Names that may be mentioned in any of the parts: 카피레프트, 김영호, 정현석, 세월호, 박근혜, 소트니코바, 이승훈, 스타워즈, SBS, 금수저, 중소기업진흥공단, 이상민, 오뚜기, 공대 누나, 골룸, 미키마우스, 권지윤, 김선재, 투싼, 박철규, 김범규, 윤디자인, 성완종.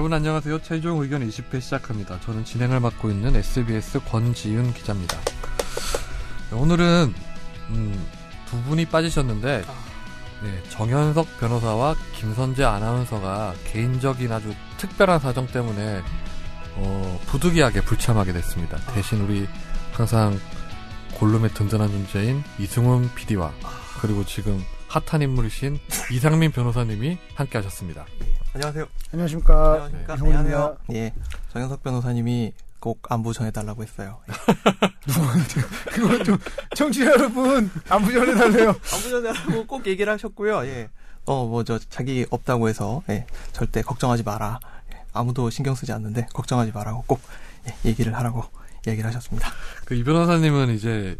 여러분 안녕하세요. 최종 의견 20회 시작합니다. 저는 진행을 맡고 있는 SBS 권지윤 기자입니다. 오늘은 두 분이 빠지셨는데 네, 정현석 변호사와 김선재 아나운서가 개인적인 아주 특별한 사정 때문에 부득이하게 불참하게 됐습니다. 대신 우리 항상 골룸의 든든한 존재인 이승훈 PD와 그리고 지금 핫한 인물이신 이상민 변호사님이 함께 하셨습니다. 안녕하세요. 안녕하십니까. 안녕하십니까. 네. 안녕하세요. 예. 정현석 변호사님이 꼭 안부 전해달라고 했어요. 누구한테? 그걸 좀, 청취자 여러분, 안부 전해달래요. 안부 전해달라고 꼭 얘기를 하셨고요. 예. 자기 없다고 해서, 예. 절대 걱정하지 마라. 예. 아무도 신경 쓰지 않는데, 걱정하지 마라고 꼭, 예. 얘기를 하라고 얘기를 하셨습니다. 그 이 변호사님은 이제,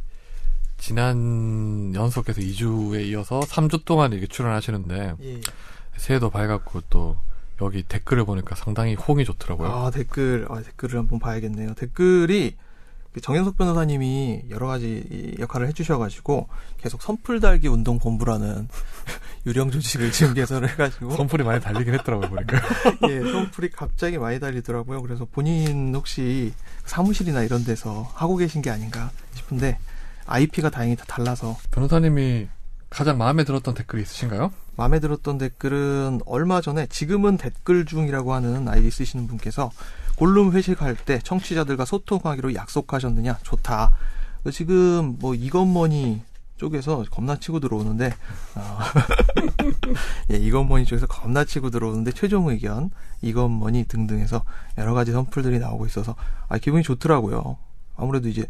지난 연속해서 2주에 이어서 3주 동안 이렇게 출연하시는데, 예. 새해도 밝았고, 또, 여기 댓글을 보니까 상당히 호응이 좋더라고요. 댓글을 한번 봐야겠네요. 댓글이 정현석 변호사님이 여러 가지 역할을 해주셔가지고 계속 선풀 달기 운동 본부라는 유령 조직을 지금 개설을 해가지고 선풀이 많이 달리긴 했더라고요 보니까. 예, 선풀이 갑자기 많이 달리더라고요. 그래서 본인 혹시 사무실이나 이런 데서 하고 계신 게 아닌가 싶은데 IP가 다행히 다 달라서. 변호사님이 가장 마음에 들었던 댓글이 있으신가요? 마음에 들었던 댓글은 얼마 전에 지금은 댓글 중이라고 하는 아이디 쓰시는 분께서 골룸 회식할 때 청취자들과 소통하기로 약속하셨느냐? 좋다. 지금 뭐 이건 뭐니 쪽에서 겁나 치고 들어오는데 예, 이건 뭐니 쪽에서 겁나 치고 들어오는데 최종 의견, 이건 뭐니 등등 해서 여러 가지 선풀들이 나오고 있어서 기분이 좋더라고요. 아무래도 이제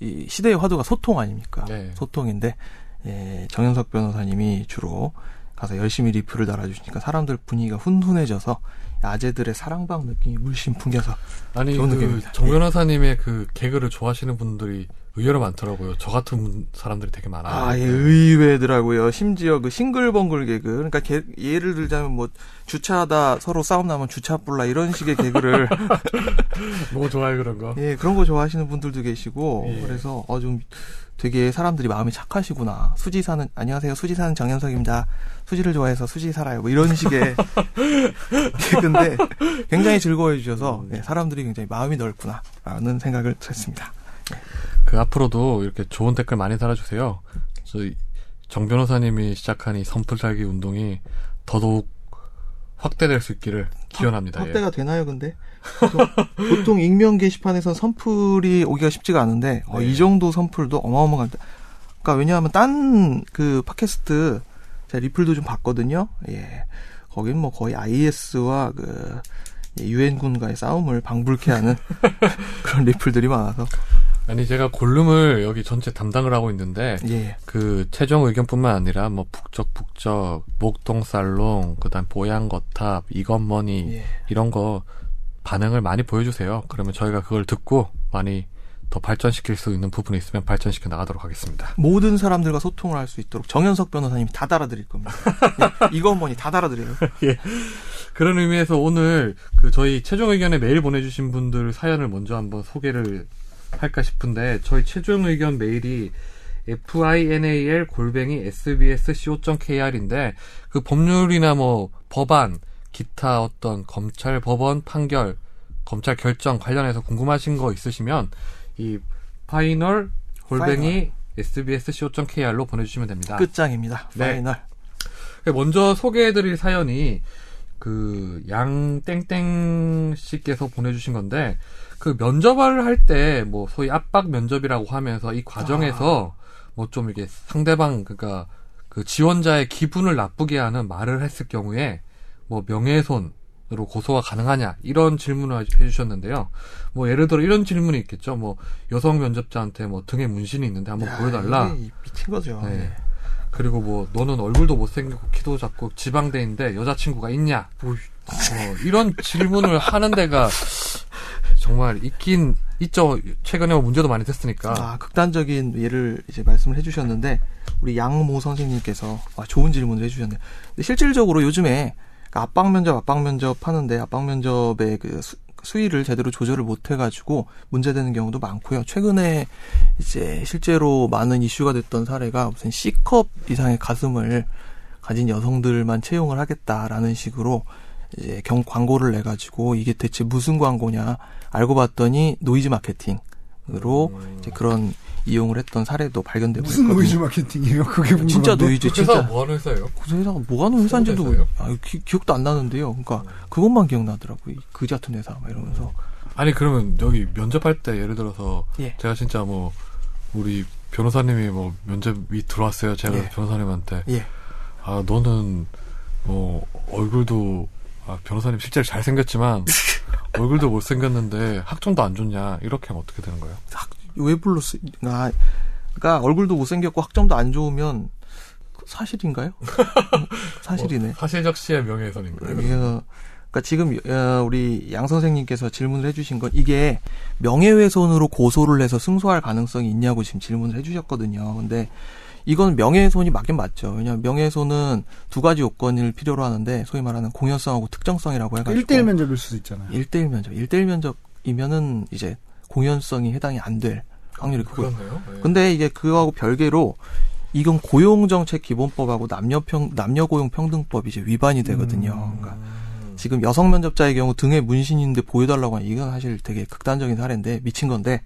이 시대의 화두가 소통 아닙니까? 네. 소통인데 예, 정현석 변호사님이 주로 가서 열심히 리플을 달아주시니까 사람들 분위기가 훈훈해져서 아재들의 사랑방 느낌이 물씬 풍겨서 좋은 느낌입니다. 정 변호사님의 예. 그 개그를 좋아하시는 분들이 의외로 많더라고요. 저 같은 사람들이 되게 많아요. 예, 의외더라고요. 심지어 그 싱글벙글 개그, 그러니까 예를 들자면 뭐 주차하다 서로 싸움 나면 주차 뿔라 이런 식의 개그를 너무 좋아요 그런 거. 예, 그런 거 좋아하시는 분들도 계시고 예. 그래서 좀 되게 사람들이 마음이 착하시구나. 수지사는 안녕하세요. 수지사는 정현석입니다. 수지를 좋아해서 수지 살아요. 뭐 이런 식의 근데 굉장히 즐거워해 주셔서 예, 사람들이 굉장히 마음이 넓구나라는 생각을 했습니다. 그 앞으로도 이렇게 좋은 댓글 많이 달아주세요. 저희 정 변호사님이 시작한 이 선풀 달기 운동이 더더욱 확대될 수 있기를 기원합니다. 확대가 예. 되나요, 근데? 보통 익명 게시판에서 선풀이 오기가 쉽지가 않은데 네. 이 정도 선풀도 어마어마합니다. 그러니까 왜냐하면 딴 그 팟캐스트 제가 리플도 좀 봤거든요. 예, 거긴 뭐 거의 IS와 그 유엔군과의 싸움을 방불케 하는 그런 리플들이 많아서. 아니 제가 골룸을 여기 전체 담당을 하고 있는데 예. 그 최종 의견뿐만 아니라 뭐 북적북적, 목동살롱, 그다음 보양거탑, 이건머니 예. 이런 거 반응을 많이 보여주세요. 그러면 저희가 그걸 듣고 많이 더 발전시킬 수 있는 부분이 있으면 발전시켜 나가도록 하겠습니다. 모든 사람들과 소통을 할 수 있도록 정현석 변호사님이 다 달아드릴 겁니다. 예. 이건머니 다 달아드려요. 예. 그런 의미에서 오늘 그 저희 최종 의견에 메일 보내주신 분들 사연을 먼저 한번 소개를 할까 싶은데 저희 최종 의견 메일이 final@sbsco.kr인데 그 법률이나 뭐 법안, 기타 어떤 검찰 법원 판결, 검찰 결정 관련해서 궁금하신 거 있으시면 이 final@sbsco.kr로 보내주시면 됩니다. 끝장입니다. 파이널. 네. 먼저 소개해드릴 사연이 그 양땡땡 씨께서 보내주신 건데 그 면접을 할 때 뭐 소위 압박 면접이라고 하면서 이 과정에서 뭐 좀 이게 상대방 그러니까 그 지원자의 기분을 나쁘게 하는 말을 했을 경우에 뭐 명예훼손으로 고소가 가능하냐 이런 질문을 해주셨는데요. 뭐 예를 들어 이런 질문이 있겠죠. 뭐 여성 면접자한테 뭐 등에 문신이 있는데 한번 보여달라. 미친 거죠. 네. 그리고 뭐 너는 얼굴도 못생기고 키도 작고 지방대인데 여자친구가 있냐 이런 질문을 하는 데가 정말 있긴 있죠. 최근에 문제도 많이 됐으니까. 극단적인 예를 이제 말씀을 해주셨는데 우리 양모 선생님께서 좋은 질문을 해주셨네요. 근데 실질적으로 요즘에 압박 면접 하는데 압박 면접의 그 수위를 제대로 조절을 못 해가지고 문제되는 경우도 많고요. 최근에 이제 실제로 많은 이슈가 됐던 사례가 무슨 C컵 이상의 가슴을 가진 여성들만 채용을 하겠다라는 식으로 이제 광고를 내가지고 이게 대체 무슨 광고냐 알고 봤더니 노이즈 마케팅으로 이제 그런 이용을 했던 사례도 발견되고 무슨 있거든요. 노이즈 마케팅이에요? 그게 궁금한데? 진짜 노이즈 진짜. 회사가 뭐 하는 회사예요? 그 회사가 뭐 하는 회사인지도 기억도 안 나는데요. 그러니까 그것만 기억나더라고요. 그 같은 회사 막 이러면서. 아니 그러면 여기 면접할 때 예를 들어서 제가 진짜 뭐 우리 변호사님이 뭐 면접이 들어왔어요. 제가 변호사님한테 아 너는 뭐 얼굴도 아, 변호사님 실제로 잘생겼지만 얼굴도 못생겼는데 학점도 안 좋냐 이렇게 하면 어떻게 되는 거예요? 그러니까 얼굴도 못생겼고 학점도 안 좋으면 사실인가요? 사실이네. 뭐, 사실적시의 명예훼손인가요? 그러니까 지금 우리 양 선생님께서 질문을 해주신 건 이게 명예훼손으로 고소를 해서 승소할 가능성이 있냐고 지금 질문을 해주셨거든요. 근데 이건 명예훼손이 맞긴 맞죠. 왜냐하면 명예훼손은 두 가지 요건을 필요로 하는데 소위 말하는 공연성하고 특정성이라고 해가지고 1대1 면접일 수도 있잖아요. 1대1 면접. 1대1 면접이면은 이제 공연성이 해당이 안 될 확률이 크고요. 네. 근데 이게 그거하고 별개로 이건 고용정책 기본법하고 남녀고용평등법이 이제 위반이 되거든요. 그러니까 지금 여성 면접자의 경우 등에 문신이 있는데 보여달라고 하는 이건 사실 되게 극단적인 사례인데 미친 건데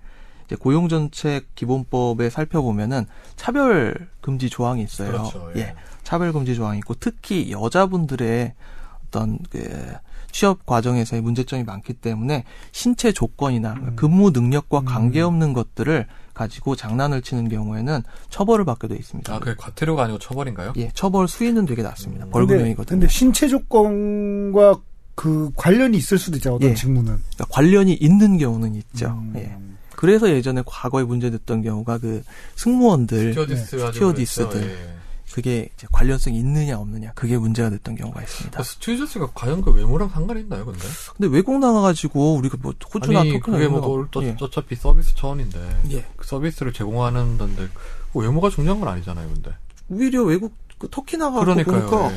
이제 고용정책 기본법에 살펴보면은 차별 금지 조항이 있어요. 그렇죠, 예. 차별 금지 조항이 있고 특히 여자분들의 어떤 그 취업 과정에서의 문제점이 많기 때문에 신체 조건이나 근무 능력과 관계없는 것들을 가지고 장난을 치는 경우에는 처벌을 받게 돼 있습니다. 아, 그게 과태료가 아니고 처벌인가요? 예, 처벌 수위는 되게 낮습니다. 벌금형이거든요. 근데 신체 조건과 그 관련이 있을 수도 있죠. 어떤 직무는. 그러니까 관련이 있는 경우는 있죠. 예. 그래서 예전에 과거에 문제됐던 경우가 그 승무원들, 스튜어디스들 그게 이제 관련성이 있느냐 없느냐 그게 문제가 됐던 경우가 있습니다. 스튜어디스가 과연 그 외모랑 상관이 있나요, 근데? 근데 외국 나가가지고 우리가 뭐 호주나 터키나 그게 뭐 어차피 서비스 차원인데 그 서비스를 제공하는 건데 외모가 중요한 건 아니잖아요, 근데. 오히려 외국 그 터키 나가고 보니까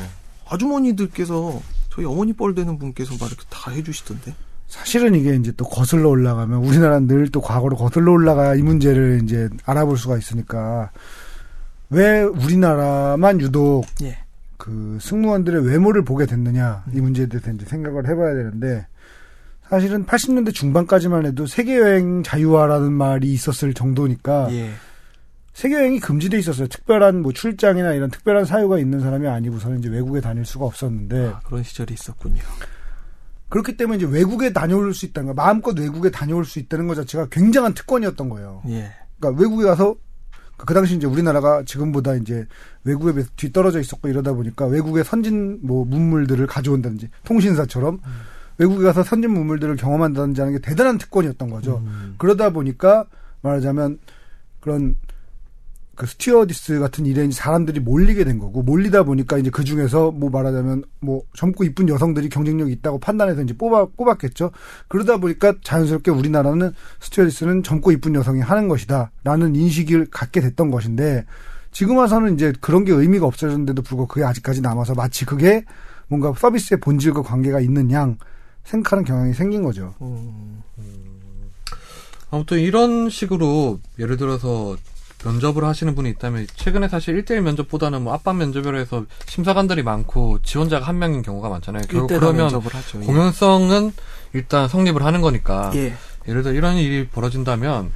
아주머니들께서 저희 어머니 뻘 되는 분께서 막 이렇게 다 해주시던데. 사실은 이게 이제 또 거슬러 올라가면 우리나라는 늘 또 과거로 거슬러 올라가야 이 문제를 이제 알아볼 수가 있으니까. 왜 우리나라만 유독 그 승무원들의 외모를 보게 됐느냐 이 문제에 대해서 이제 생각을 해봐야 되는데 사실은 80년대 중반까지만 해도 세계여행 자유화라는 말이 있었을 정도니까 세계여행이 금지돼 있었어요. 특별한 뭐 출장이나 이런 특별한 사유가 있는 사람이 아니고서는 이제 외국에 다닐 수가 없었는데 그런 시절이 있었군요. 그렇기 때문에 이제 외국에 다녀올 수 있다는 거 마음껏 외국에 다녀올 수 있다는 것 자체가 굉장한 특권이었던 거예요. 그러니까 외국에 가서 그 당시 이제 우리나라가 지금보다 이제 외국에 비해서 뒤떨어져 있었고 이러다 보니까 외국의 선진 뭐 문물들을 가져온다든지 통신사처럼 외국에 가서 선진 문물들을 경험한다든지 하는 게 대단한 특권이었던 거죠. 그러다 보니까 말하자면 그런 그 스튜어디스 같은 일에 이제 사람들이 몰리게 된 거고 몰리다 보니까 이제 그 중에서 뭐 말하자면 뭐 젊고 이쁜 여성들이 경쟁력이 있다고 판단해서 이제 뽑았겠죠. 그러다 보니까 자연스럽게 우리나라는 스튜어디스는 젊고 이쁜 여성이 하는 것이다라는 인식을 갖게 됐던 것인데 지금 와서는 이제 그런 게 의미가 없어졌는데도 불구하고 그게 아직까지 남아서 마치 그게 뭔가 서비스의 본질과 관계가 있는 양 생각하는 경향이 생긴 거죠. 아무튼 이런 식으로 예를 들어서 면접을 하시는 분이 있다면 최근에 사실 1대1 면접보다는 뭐 앞반 면접으로 해서 심사관들이 많고 지원자가 한 명인 경우가 많잖아요. 결국 그러면 하죠, 공연성은 일단 성립을 하는 거니까 예를 들어 이런 일이 벌어진다면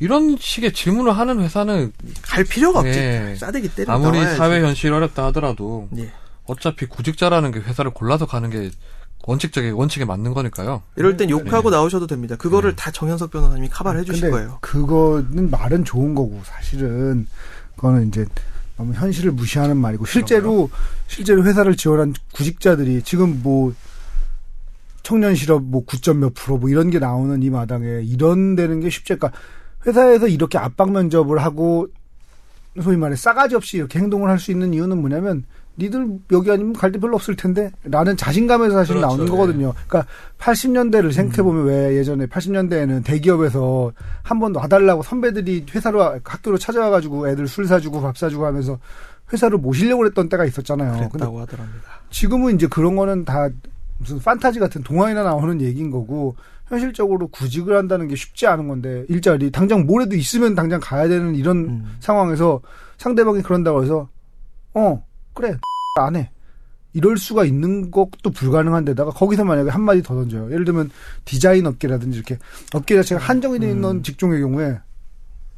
이런 식의 질문을 하는 회사는 갈 필요가 없지. 싸대기 때리고 아무리 나와야지. 사회 현실이 어렵다 하더라도 어차피 구직자라는 게 회사를 골라서 가는 게 원칙에 맞는 거니까요. 이럴 땐 욕하고 나오셔도 됩니다. 그거를 다 정현석 변호사님이 카바를 해주실 거예요. 그거는 말은 좋은 거고 사실은 그거는 이제 너무 현실을 무시하는 말이고 실제로 회사를 지원한 구직자들이 지금 뭐 청년 실업 뭐 9점 몇 프로 뭐 이런 게 나오는 이 마당에 이런 되는 게 쉽지. 그러니까 회사에서 이렇게 압박 면접을 하고 소위 말해 싸가지 없이 이렇게 행동을 할 수 있는 이유는 뭐냐면. 니들 여기 아니면 갈 데 별로 없을 텐데 라는 자신감에서 사실 나오는 거거든요. 그러니까 80년대를 생각해보면 왜 예전에 80년대에는 대기업에서 한번 와달라고 선배들이 회사로 학교로 찾아와가지고 애들 술 사주고 밥 사주고 하면서 회사로 모시려고 했던 때가 있었잖아요. 그랬다고 하더랍니다. 지금은 이제 그런 거는 다 무슨 판타지 같은 동화에나 나오는 얘기인 거고 현실적으로 구직을 한다는 게 쉽지 않은 건데 일자리 당장 뭐라도 있으면 당장 가야 되는 이런 상황에서 상대방이 그런다고 해서 그래 안 해. 이럴 수가 있는 것도 불가능한 데다가 거기서 만약에 한마디 더 던져요. 예를 들면 디자인 업계라든지 이렇게 업계 자체가 한정이 돼 있는 직종의 경우에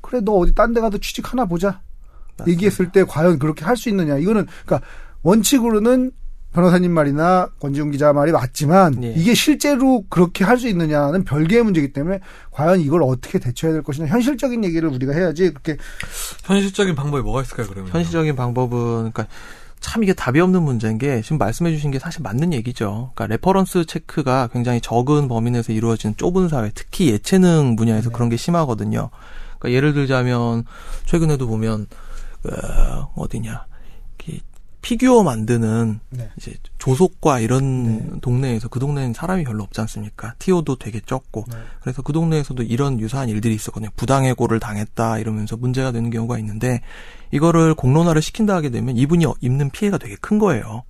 그래 너 어디 딴 데 가도 취직하나 보자. 맞습니다. 얘기했을 때 과연 그렇게 할 수 있느냐. 이거는 그러니까 원칙으로는 변호사님 말이나 권지훈 기자 말이 맞지만 예. 이게 실제로 그렇게 할 수 있느냐는 별개의 문제이기 때문에 과연 이걸 어떻게 대처해야 될 것이냐 현실적인 얘기를 우리가 해야지 그렇게 현실적인 방법이 뭐가 있을까요? 그러면 현실적인 방법은 그러니까 참 이게 답이 없는 문제인 게 지금 말씀해 주신 게 사실 맞는 얘기죠. 그러니까 레퍼런스 체크가 굉장히 적은 범위 내에서 이루어지는 좁은 사회, 특히 예체능 분야에서 네. 그런 게 심하거든요. 그러니까 예를 들자면 최근에도 보면 어디냐 피규어 만드는 네. 이제 조속과 이런 네. 동네에서 그 동네는 사람이 별로 없지 않습니까? 티오도 되게 적고 네. 그래서 그 동네에서도 이런 유사한 일들이 있었거든요. 부당해고를 당했다 이러면서 문제가 되는 경우가 있는데 이거를 공론화를 시킨다 하게 되면 이분이 입는 피해가 되게 큰 거예요.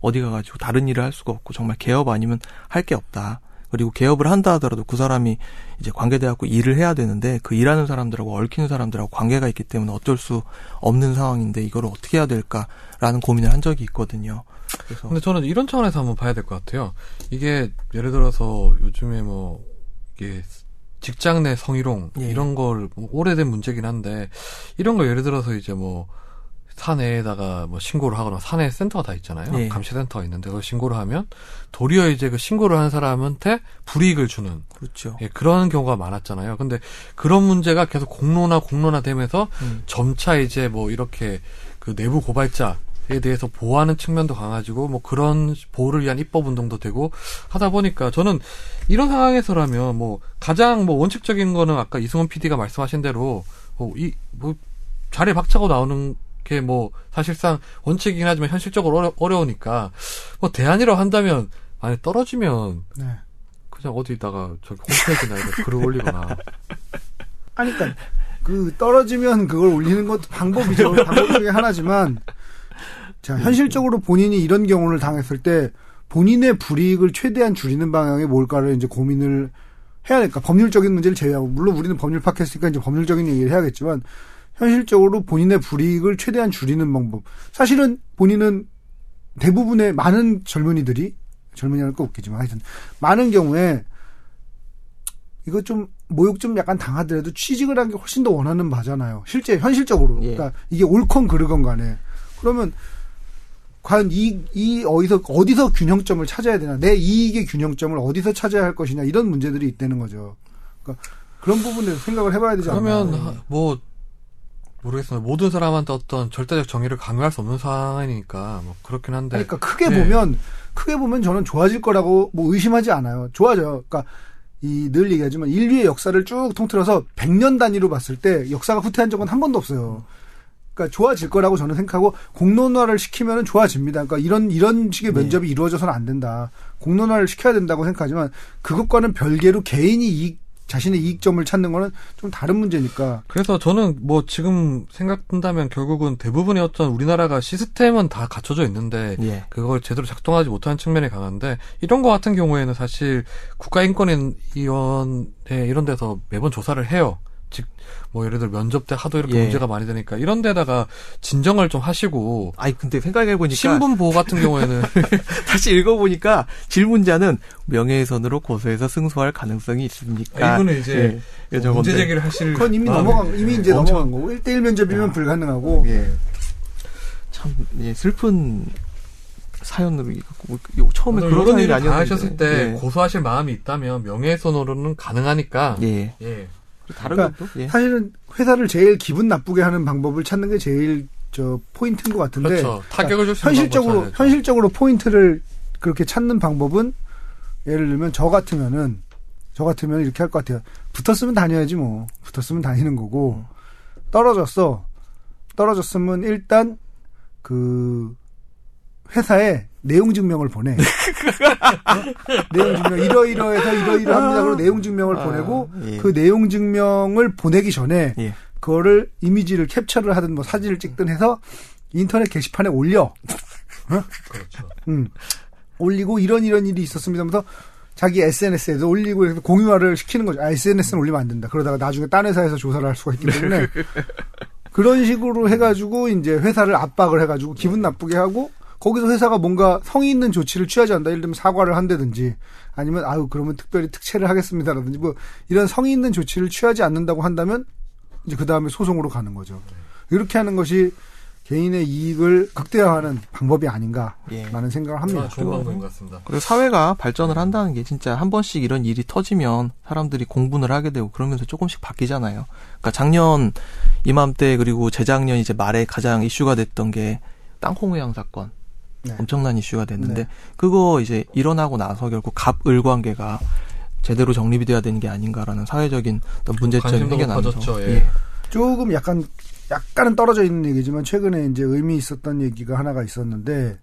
어디 가가지고 다른 일을 할 수가 없고 정말 개업 아니면 할 게 없다. 그리고 개업을 한다 하더라도 그 사람이 이제 관계돼갖고 일을 해야 되는데 그 일하는 사람들하고 얽히는 사람들하고 관계가 있기 때문에 어쩔 수 없는 상황인데 이걸 어떻게 해야 될까라는 고민을 한 적이 있거든요. 그래서 근데 저는 이런 차원에서 한번 봐야 될 것 같아요. 이게 예를 들어서 요즘에 뭐 이게 직장 내 성희롱 예. 이런 걸 뭐 오래된 문제긴 한데 이런 걸 예를 들어서 이제 뭐 사내에다가 뭐 신고를 하거나 사내 센터가 다 있잖아요. 예. 감시센터가 있는데 그걸 신고를 하면 도리어 이제 그 신고를 한 사람한테 불이익을 주는 그렇죠. 예, 그런 경우가 많았잖아요. 근데 그런 문제가 계속 공론화 되면서 점차 이제 뭐 이렇게 그 내부 고발자에 대해서 보호하는 측면도 강화지고 뭐 그런 보호를 위한 입법 운동도 되고 하다 보니까 저는 이런 상황에서라면 뭐 가장 뭐 원칙적인 거는 아까 이승훈 PD가 말씀하신 대로 뭐 자리에 박차고 나오는 그게 뭐 사실상 원칙이긴 하지만 현실적으로 어려우니까 뭐 대안이라고 한다면 만약 떨어지면 네. 그냥 어디다가 저기 홈페이지나 이렇게 글을 올리거나 아니 그러니까 그 떨어지면 그걸 올리는 것도 방법이죠. 방법 중에 하나지만 자 현실적으로 본인이 이런 경우를 당했을 때 본인의 불이익을 최대한 줄이는 방향이 뭘까를 이제 고민을 해야 되니까 법률적인 문제를 제외하고 물론 우리는 법률 팟캐스트니까 이제 법률적인 얘기를 해야겠지만 현실적으로 본인의 불이익을 최대한 줄이는 방법. 사실은 본인은 대부분의 많은 젊은이라는 거 웃기지만 하여튼 많은 경우에 이거 좀 모욕 좀 약간 당하더라도 취직을 한 게 훨씬 더 원하는 바잖아요. 실제 현실적으로. 예. 그러니까 이게 옳건 그르건 간에. 그러면 과연 이 어디서 균형점을 찾아야 되나. 내 이익의 균형점을 어디서 찾아야 할 것이냐. 이런 문제들이 있다는 거죠. 그러니까 그런 부분에서 생각을 해봐야 되지 않나. 그러면 뭐 모르겠습니다. 모든 사람한테 어떤 절대적 정의를 강요할 수 없는 상황이니까 뭐 그렇긴 한데. 그러니까 크게 네. 보면 저는 좋아질 거라고 뭐 의심하지 않아요. 좋아져요. 그러니까 늘 얘기하지만 인류의 역사를 쭉 통틀어서 100년 단위로 봤을 때 역사가 후퇴한 적은 한 번도 없어요. 그러니까 좋아질 거라고 저는 생각하고 공론화를 시키면은 좋아집니다. 그러니까 이런 식의 면접이 네. 이루어져서는 안 된다. 공론화를 시켜야 된다고 생각하지만 그것과는 별개로 개인이 자신의 이익점을 찾는 거는 좀 다른 문제니까. 그래서 저는 뭐 지금 생각한다면 결국은 대부분의 어떤 우리나라가 시스템은 다 갖춰져 있는데 예. 그걸 제대로 작동하지 못하는 측면이 강한데 이런 거 같은 경우에는 사실 국가인권위원회 이런 데서 매번 조사를 해요. 즉 뭐 예를 들어 면접 때 하도 이렇게 예. 문제가 많이 되니까 이런 데다가 진정을 좀 하시고. 아니 근데 생각해보니까 신분 보호 같은 경우에는 다시 읽어보니까 질문자는 명예훼손으로 고소해서 승소할 가능성이 있습니까? 아, 이거는 이제 예. 문제 제기를 하실 그건 이미 넘어간 거고 1:1 면접이면 야. 불가능하고 예. 참 예, 슬픈 사연으로 처음에 그런 일을 당하셨을 때 예. 고소하실 마음이 있다면 명예훼손으로는 가능하니까 예. 예. 다른 그러니까 것도? 예. 사실은 회사를 제일 기분 나쁘게 하는 방법을 찾는 게 제일 포인트인 것 같은데 그렇죠. 타격을 줄 수 있는 현실적으로 포인트를 그렇게 찾는 방법은 예를 들면 저 같으면 이렇게 할 것 같아요. 붙었으면 다녀야지 뭐. 붙었으면 다니는 거고 떨어졌으면 일단 그 회사에 내용 증명을 보내. 내용 증명 이러이러해서 이러이러합니다. 그리고 내용 증명을 보내고 예. 그 내용 증명을 보내기 전에 예. 그거를 이미지를 캡처를 하든 뭐 사진을 찍든 해서 인터넷 게시판에 올려. 어? 그렇죠. 올리고 이런 일이 있었습니다. 하면서 자기 SNS에도 올리고 이렇게 공유화를 시키는 거죠. 아, SNS는 올리면 안 된다. 그러다가 나중에 딴 회사에서 조사를 할 수가 있기 때문에 그런 식으로 해가지고 이제 회사를 압박을 해가지고 기분 나쁘게 하고. 거기서 회사가 뭔가 성의 있는 조치를 취하지 않는다. 예를 들면 사과를 한다든지 아니면 아유 그러면 특별히 특채를 하겠습니다라든지 뭐 이런 성의 있는 조치를 취하지 않는다고 한다면 이제 그 다음에 소송으로 가는 거죠. 이렇게 하는 것이 개인의 이익을 극대화하는 방법이 아닌가라는 예. 생각을 합니다. 아, 좋은 방법인 것 같습니다. 그리고 사회가 발전을 한다는 게 진짜 한 번씩 이런 일이 터지면 사람들이 공분을 하게 되고 그러면서 조금씩 바뀌잖아요. 그러니까 작년 이맘때 그리고 재작년 이제 말에 가장 이슈가 됐던 게 땅콩회항 사건. 네. 엄청난 이슈가 됐는데 네. 그거 이제 일어나고 나서 결국 갑을 관계가 제대로 정립이 돼야 되는 게 아닌가라는 사회적인 어떤 문제점이 생겨나면서 예. 예. 조금 약간은 떨어져 있는 얘기지만 최근에 이제 의미 있었던 얘기가 하나가 있었는데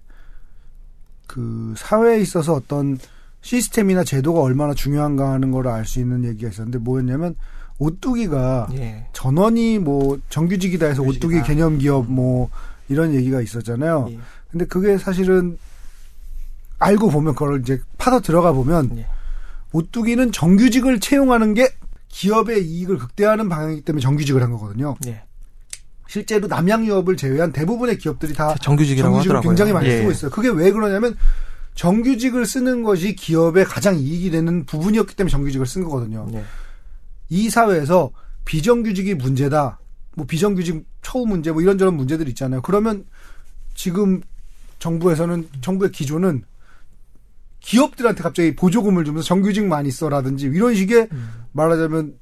그 사회에 있어서 어떤 시스템이나 제도가 얼마나 중요한가 하는 걸 알 수 있는 얘기가 있었는데 뭐였냐면 오뚜기가 예. 전원이 뭐 정규직이다 해서 오뚜기 개념 기업 뭐 이런 얘기가 있었잖아요. 예. 근데 그게 사실은 알고 보면 그걸 이제 파서 들어가 보면 예. 오뚜기는 정규직을 채용하는 게 기업의 이익을 극대화하는 방향이기 때문에 정규직을 한 거거든요. 예. 실제로 남양유업을 제외한 대부분의 기업들이 다 정규직이라고 정규직을 하더라고요. 굉장히 많이 예. 쓰고 있어요. 그게 왜 그러냐면 정규직을 쓰는 것이 기업에 가장 이익이 되는 부분이었기 때문에 정규직을 쓴 거거든요. 예. 이 사회에서 비정규직이 문제다. 뭐 비정규직 처우 문제 뭐 이런저런 문제들 있잖아요. 그러면 지금 정부에서는 정부의 기조는 기업들한테 갑자기 보조금을 주면서 정규직 많이 써라든지 이런 식의 말하자면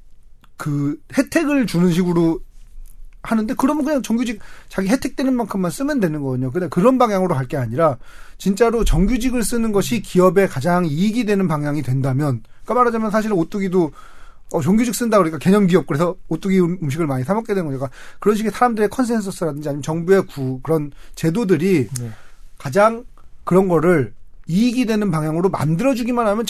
그 혜택을 주는 식으로 하는데 그러면 그냥 정규직 자기 혜택되는 만큼만 쓰면 되는 거거든요. 근데 그런 방향으로 갈 게 아니라 진짜로 정규직을 쓰는 것이 기업에 가장 이익이 되는 방향이 된다면 그러니까 말하자면 사실 오뚜기도 정규직 쓴다 그러니까 개념 기업 그래서 오뚜기 음식을 많이 사 먹게 된 거니까 그런 식의 사람들의 컨센서스라든지 아니면 정부의 그런 제도들이 네. 가장 그런 거를 이익이 되는 방향으로 만들어주기만 하면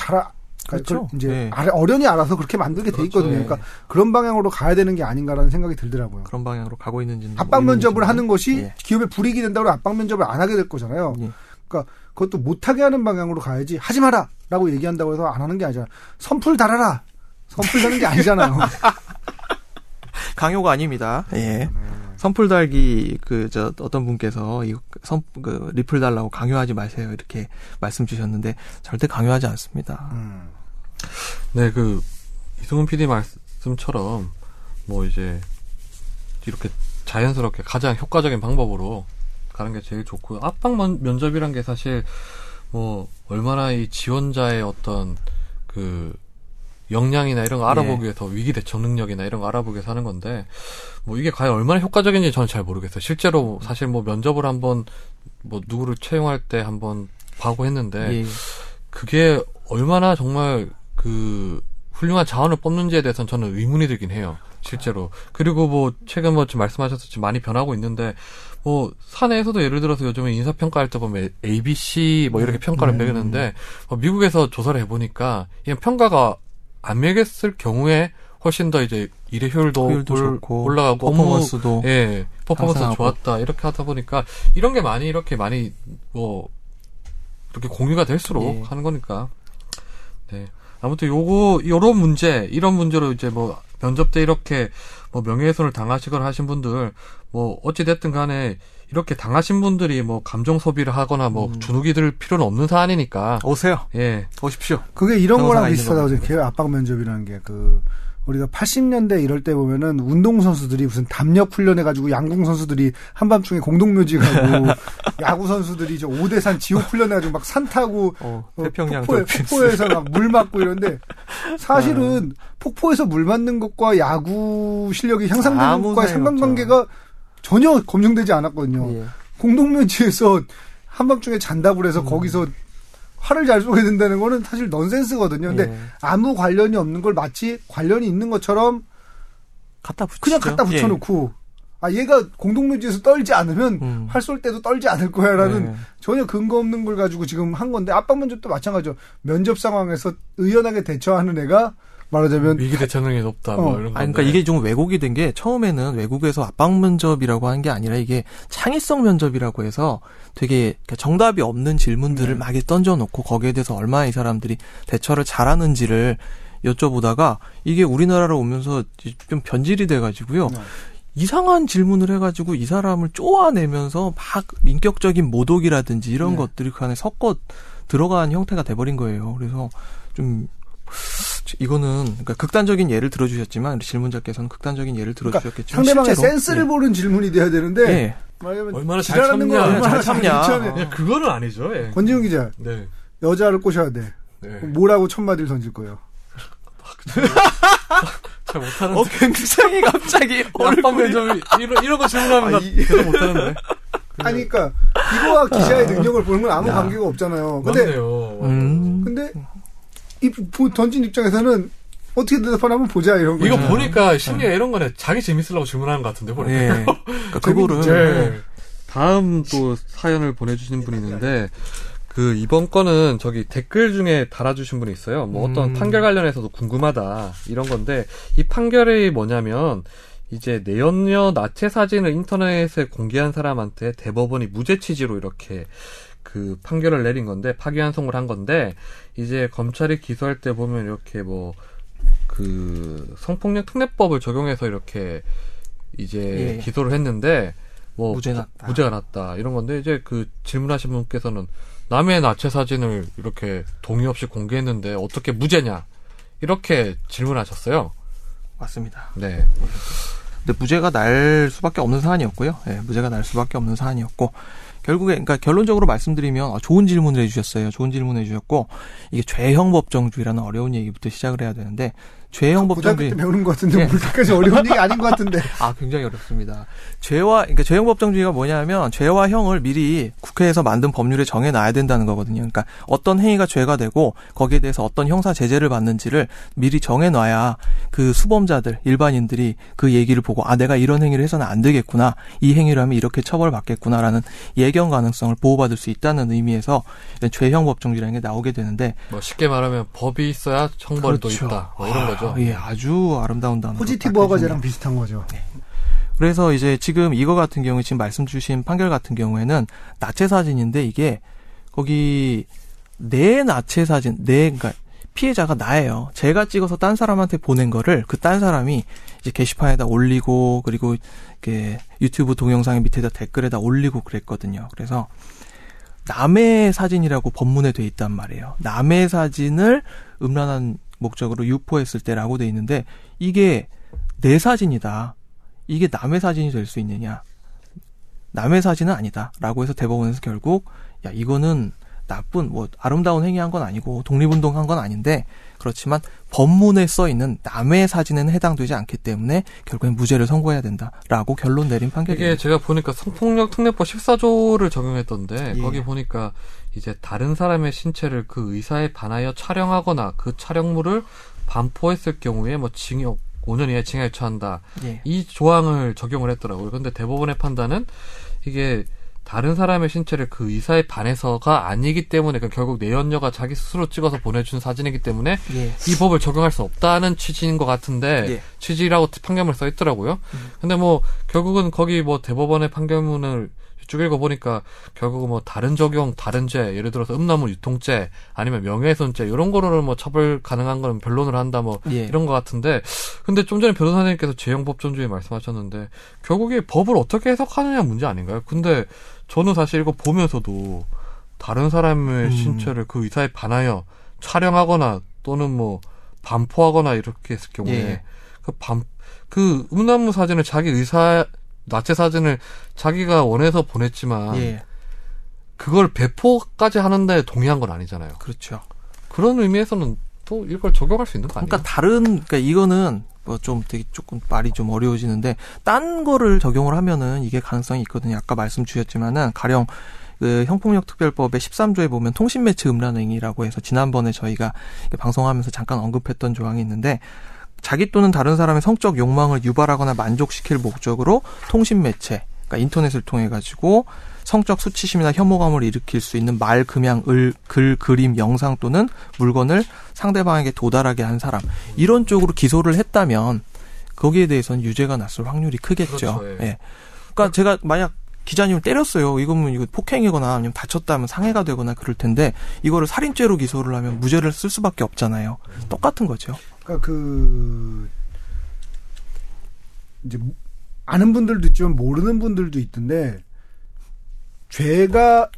그렇죠. 이제 네. 어련히 알아서 그렇게 만들게 그렇죠. 돼 있거든요. 그러니까 네. 그런 방향으로 가야 되는 게 아닌가라는 생각이 들더라고요. 그런 방향으로 가고 있는지는 압박 면접을 하는 것이 네. 기업에 불이익이 된다고 압박 면접을 안 하게 될 거잖아요. 네. 그러니까 그것도 못하게 하는 방향으로 가야지 하지 마라라고 얘기한다고 해서 안 하는 게 아니잖아요. 선풀 달아라. 선풀 다는 게 아니잖아요. 강요가 아닙니다. 예. 선풀 달기 어떤 분께서 리플 달라고 강요하지 마세요 이렇게 말씀 주셨는데 절대 강요하지 않습니다. 네, 그 이승훈 PD 말씀처럼 뭐 이제 이렇게 자연스럽게 가장 효과적인 방법으로 가는 게 제일 좋고 압박 면접이란 게 사실 뭐 얼마나 이 지원자의 어떤 그 역량이나 이런 거 알아보기 위해서 위기 대처 능력이나 이런 거 알아보기 위해서 하는 건데 뭐 이게 과연 얼마나 효과적인지 저는 잘 모르겠어요. 실제로 사실 뭐 면접을 한번 뭐 누구를 채용할 때 한번 봐고 했는데 예. 그게 얼마나 정말 그 훌륭한 자원을 뽑는지에 대해서는 저는 의문이 들긴 해요. 실제로. 그리고 뭐 최근 뭐 지금 말씀하셨듯이 많이 변하고 있는데 뭐 사내에서도 예를 들어서 요즘에 인사평가할 때 보면 ABC 뭐 이렇게 평가를 매기는데 뭐 미국에서 조사를 해보니까 그냥 평가가 안 매겼을 경우에 훨씬 더 이제 일의 효율도 좋고 올라가고 퍼포먼스도 예 퍼포먼스 좋았다 이렇게 하다 보니까 이런 게 많이 뭐 이렇게 공유가 될수록 예. 하는 거니까 네 아무튼 이런 문제로 이제 뭐 면접 때 이렇게 뭐 명예훼손을 당하시거나 하신 분들 뭐 어찌 됐든 간에 이렇게 당하신 분들이 뭐 감정 소비를 하거나 뭐 주눅이 들 필요는 없는 사안이니까 오세요. 예, 오십시오. 그게 이런 거랑 비슷하다고 생각해요. 압박 면접이라는 게 그 우리가 80년대 이럴 때 보면은 운동 선수들이 무슨 담력 훈련해가지고 양궁 선수들이 한밤중에 공동묘지 가고 야구 선수들이 저 5대산 지옥 훈련해가지고 막 산 타고 태평양 폭포에서 막 물 맞고 이런데 사실은 폭포에서 물 맞는 것과 야구 실력이 향상되는 것과의 상관관계가 전혀 검증되지 않았거든요. 예. 공동묘지에서 한밤중에 잔다고 해서 거기서 화를 잘 쏘게 된다는 거는 사실 넌센스거든요. 근데 예. 아무 관련이 없는 걸 마치 관련이 있는 것처럼 그냥 갖다 붙여놓고 예. 아 얘가 공동묘지에서 떨지 않으면 활 쏠 때도 떨지 않을 거야라는 예. 전혀 근거 없는 걸 가지고 지금 한 건데 압박 면접도 마찬가지죠. 면접 상황에서 의연하게 대처하는 애가 말하자면 위기 대처 능력이 높다. 뭐 이런 그러니까 이게 좀 왜곡이 된 게 처음에는 외국에서 압박 면접이라고 한 게 아니라 이게 창의성 면접이라고 해서 되게 정답이 없는 질문들을 막 던져놓고 거기에 대해서 얼마나 이 사람들이 대처를 잘하는지를 여쭤보다가 이게 우리나라로 오면서 좀 변질이 돼가지고요. 이상한 질문을 해가지고 이 사람을 쪼아내면서 막 인격적인 모독이라든지 이런 네. 것들이 그 안에 섞어 들어간 형태가 돼버린 거예요. 그래서 좀 이거는 그러니까 극단적인 예를 들어주셨지만 질문자께서는 극단적인 예를 들어주셨겠죠. 그러니까 상대방의 실제로. 센스를 네. 보는 질문이 돼야 되는데 네. 얼마나 잘 참냐. 얼마나 참냐. 그거는 아니죠. 예. 권지윤 기자. 네. 여자를 꼬셔야 돼. 네. 뭐라고 첫 마디를 던질 거예요? 잘 못하는데. 굉장히 갑자기 얼굴이 이런 거 질문하면 대답 못하는데. 아니 그러니까 이거와 기자의 능력을 보는 건 아무 관계가 없잖아요. 맞네요. 근데 이 던진 입장에서는 어떻게 대답하나 한번 보자 이런 거. 이거 보니까 심리에 이런 거는 자기 재밌으려고 질문하는 것 같은데 보니까. 네. 그러니까 그거를 네. 다음 또 사연을 보내주신 분이 있는데. 그 이번 건은 저기 댓글 중에 달아주신 분이 있어요. 뭐 어떤 판결 관련해서도 궁금하다 이런 건데 이 판결이 뭐냐면 이제 내연녀 나체 사진을 인터넷에 공개한 사람한테 대법원이 무죄 취지로 이렇게 그 판결을 내린 건데 파기환송을 한 건데 이제 검찰이 기소할 때 보면 이렇게 뭐 그 성폭력 특례법을 적용해서 이렇게 이제 예. 기소를 했는데 뭐 무죄가 났다 이런 건데 이제 그 질문하신 분께서는 남의 나체 사진을 이렇게 동의 없이 공개했는데 어떻게 무죄냐 이렇게 질문하셨어요. 맞습니다. 네. 근데 무죄가 날 수밖에 없는 사안이었고요. 예, 네, 무죄가 날 수밖에 없는 사안이었고 결국에 그러니까 결론적으로 말씀드리면 좋은 질문을 해주셨어요. 좋은 질문을 해주셨고 이게 죄형 법정주의라는 어려운 얘기부터 시작을 해야 되는데 죄형 법정주의 고등학교 때 배우는 것 같은데 네. 우리까지 어려운 얘기 아닌 것 같은데 굉장히 어렵습니다. 그러니까 죄형 법정주의가 뭐냐면 죄와 형을 미리 국회에서 만든 법률에 정해놔야 된다는 거거든요. 그러니까 어떤 행위가 죄가 되고 거기에 대해서 어떤 형사 제재를 받는지를 미리 정해놔야 그 수범자들 일반인들이 그 얘기를 보고 아 내가 이런 행위를 해서는 안 되겠구나 이 행위를 하면 이렇게 처벌받겠구나라는 예견 가능성을 보호받을 수 있다는 의미에서 죄형 법정주의라는 게 나오게 되는데 뭐 쉽게 말하면 법이 있어야 형벌도 그렇죠. 있다 뭐 이런 거죠. 예, 아주 아름다운 단어. 포지티브어가 저랑 비슷한 거죠. 네. 그래서 이제 지금 이거 같은 경우에 지금 말씀 주신 판결 같은 경우에는 나체 사진인데 이게 거기 내 나체 사진, 그러니까 피해자가 나예요. 제가 찍어서 딴 사람한테 보낸 거를 그 딴 사람이 이제 게시판에다 올리고 그리고 이렇게 유튜브 동영상의 밑에다 댓글에다 올리고 그랬거든요. 그래서 남의 사진이라고 법문에 돼 있단 말이에요. 남의 사진을 음란한 목적으로 유포했을 때라고 돼 있는데 이게 내 사진이다. 이게 남의 사진이 될 수 있느냐. 남의 사진은 아니다. 라고 해서 대법원에서 결국 야 이거는 나쁜 뭐 아름다운 행위한 건 아니고 독립운동한 건 아닌데 그렇지만 법문에 써있는 남의 사진에는 해당되지 않기 때문에 결국엔 무죄를 선고해야 된다라고 결론 내린 판결이에요. 이게 제가 보니까 성폭력 특례법 14조를 적용했던데 예. 거기 보니까 이제 다른 사람의 신체를 그 의사에 반하여 촬영하거나 그 촬영물을 반포했을 경우에 뭐 징역 5년 이하의 징역에 처한다. 예. 이 조항을 적용을 했더라고요. 그런데 대법원의 판단은 이게 다른 사람의 신체를 그 의사에 반해서가 아니기 때문에 그러니까 결국 내연녀가 자기 스스로 찍어서 보내준 사진이기 때문에 예. 이 법을 적용할 수 없다는 취지인 것 같은데 예. 취지라고 판결문을 써있더라고요. 근데 뭐 결국은 거기 뭐 대법원의 판결문을 쭉 읽어보니까 결국은 뭐 다른 적용, 다른 죄, 예를 들어서 음란물 유통죄 아니면 명예훼손죄 이런 거로는 뭐 처벌 가능한 거는 변론을 한다 뭐 예. 이런 것 같은데 근데 좀 전에 변호사님께서 죄형 법정주의 말씀하셨는데 결국에 법을 어떻게 해석하느냐 문제 아닌가요? 근데 저는 사실 이거 보면서도 다른 사람의 신체를 그 의사에 반하여 촬영하거나 또는 뭐 반포하거나 이렇게 했을 경우에 예. 그 음란물 사진을 자기 의사 나체 사진을 자기가 원해서 보냈지만 예. 그걸 배포까지 하는데 동의한 건 아니잖아요. 그렇죠. 그런 의미에서는 또 이걸 적용할 수 있는 거 아니에요? 그러니까 그러니까 이거는 뭐 좀 되게 조금 말이 좀 어려워지는데 딴 거를 적용을 하면은 이게 가능성이 있거든요. 아까 말씀 주셨지만은 가령 그 형폭력특별법의 13조에 보면 통신매체 음란행위라고 해서 지난번에 저희가 방송하면서 잠깐 언급했던 조항이 있는데 자기 또는 다른 사람의 성적 욕망을 유발하거나 만족시킬 목적으로 통신매체, 그러니까 인터넷을 통해 가지고 성적 수치심이나 혐오감을 일으킬 수 있는 말, 금양, 글, 그림, 영상 또는 물건을 상대방에게 도달하게 한 사람 이런 쪽으로 기소를 했다면 거기에 대해서는 유죄가 났을 확률이 크겠죠. 그렇죠, 예. 그러니까 제가 만약 기자님을 때렸어요. 이거면 이거 폭행이거나 아니면 다쳤다면 상해가 되거나 그럴 텐데 이거를 살인죄로 기소를 하면 무죄를 쓸 수밖에 없잖아요. 똑같은 거죠. 그러니까 이제 아는 분들도 있지만 모르는 분들도 있던데 죄가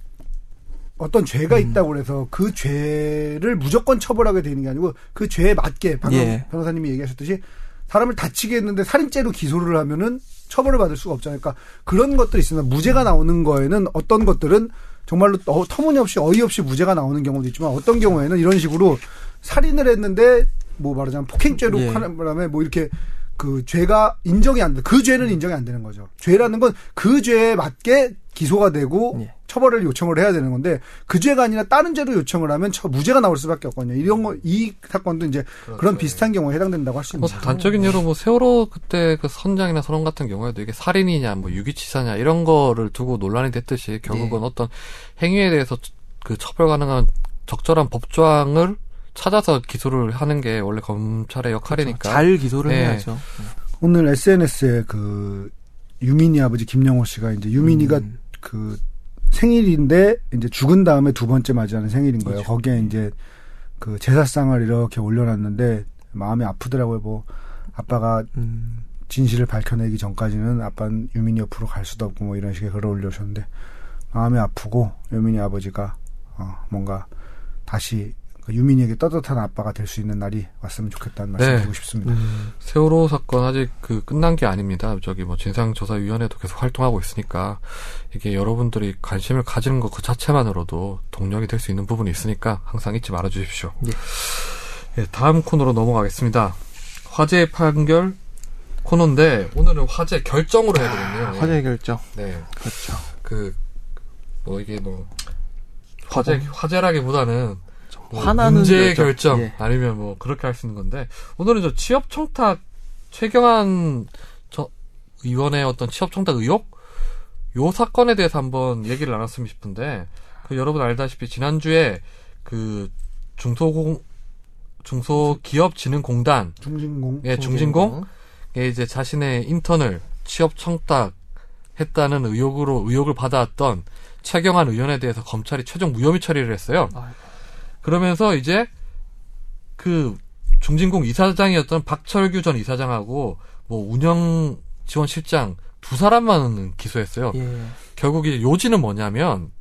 어떤 죄가 있다고 해서 그 죄를 무조건 처벌하게 되는 게 아니고 그 죄에 맞게 방금 예. 변호사님이 얘기하셨듯이 사람을 다치게 했는데 살인죄로 기소를 하면은 처벌을 받을 수가 없잖아요. 그러니까 그런 것들이 있습니다. 무죄가 나오는 거에는 어떤 것들은 정말로 터무니없이 어이없이 무죄가 나오는 경우도 있지만 어떤 경우에는 이런 식으로 살인을 했는데 뭐 말하자면 폭행죄로 예. 하는 바람에 뭐 이렇게 그 죄가 인정이 안 돼. 그 죄는 인정이 안 되는 거죠. 죄라는 건 그 죄에 맞게 기소가 되고 예. 처벌을 요청을 해야 되는 건데 그 죄가 아니라 다른 죄로 요청을 하면 무죄가 나올 수밖에 없거든요. 이런 거, 이 사건도 이제 그렇죠. 그런 비슷한 경우에 해당된다고 할 수 있습니다. 단적인 예로 뭐 세월호 그때 그 선장이나 선원 같은 경우에도 이게 살인이냐 뭐 유기치사냐 이런 거를 두고 논란이 됐듯이 결국은 네. 어떤 행위에 대해서 그 처벌 가능한 적절한 법조항을 찾아서 기소를 하는 게 원래 검찰의 역할이니까. 그렇죠. 잘 기소를 네. 해야죠. 오늘 SNS에 그 유민이 아버지 김영호 씨가 이제 유민이가 그 생일인데 이제 죽은 다음에 두 번째 맞이하는 생일인 거예요. 그렇죠. 거기에 이제 그 제사상을 이렇게 올려놨는데 마음이 아프더라고요. 뭐 아빠가 진실을 밝혀내기 전까지는 아빠는 유민이 옆으로 갈 수도 없고 뭐 이런 식의 글을 올려주셨는데 마음이 아프고 유민이 아버지가 뭔가 다시 유민이에게 떳떳한 아빠가 될 수 있는 날이 왔으면 좋겠다는 말씀 네. 드리고 싶습니다. 세월호 사건 아직 그 끝난 게 아닙니다. 저기 뭐 진상조사위원회도 계속 활동하고 있으니까 이게 여러분들이 관심을 가지는 것 그 자체만으로도 동력이 될 수 있는 부분이 있으니까 항상 잊지 말아 주십시오. 네. 네, 다음 코너로 넘어가겠습니다. 화재 판결 코너인데 오늘은 화재 결정으로 해드렸네요. 화재 결정. 네, 그렇죠. 그 뭐 이게 뭐 화재라기보다는 화나는 문제 결정 예. 아니면 뭐 그렇게 할 수 있는 건데 오늘은 저 취업 청탁 최경환 저 의원의 어떤 취업 청탁 의혹 요 사건에 대해서 한번 얘기를 나눴으면 싶은데 그 여러분 알다시피 지난주에 그 중소기업진흥공단 중진공에 이제 자신의 인턴을 취업 청탁 했다는 의혹을 받아왔던 최경환 의원에 대해서 검찰이 최종 무혐의 처리를 했어요. 그러면서 이제 그 중진공 이사장이었던 박철규 전 이사장하고 뭐 운영지원실장 두 사람만 기소했어요. 예. 결국 이제 요지는 뭐냐면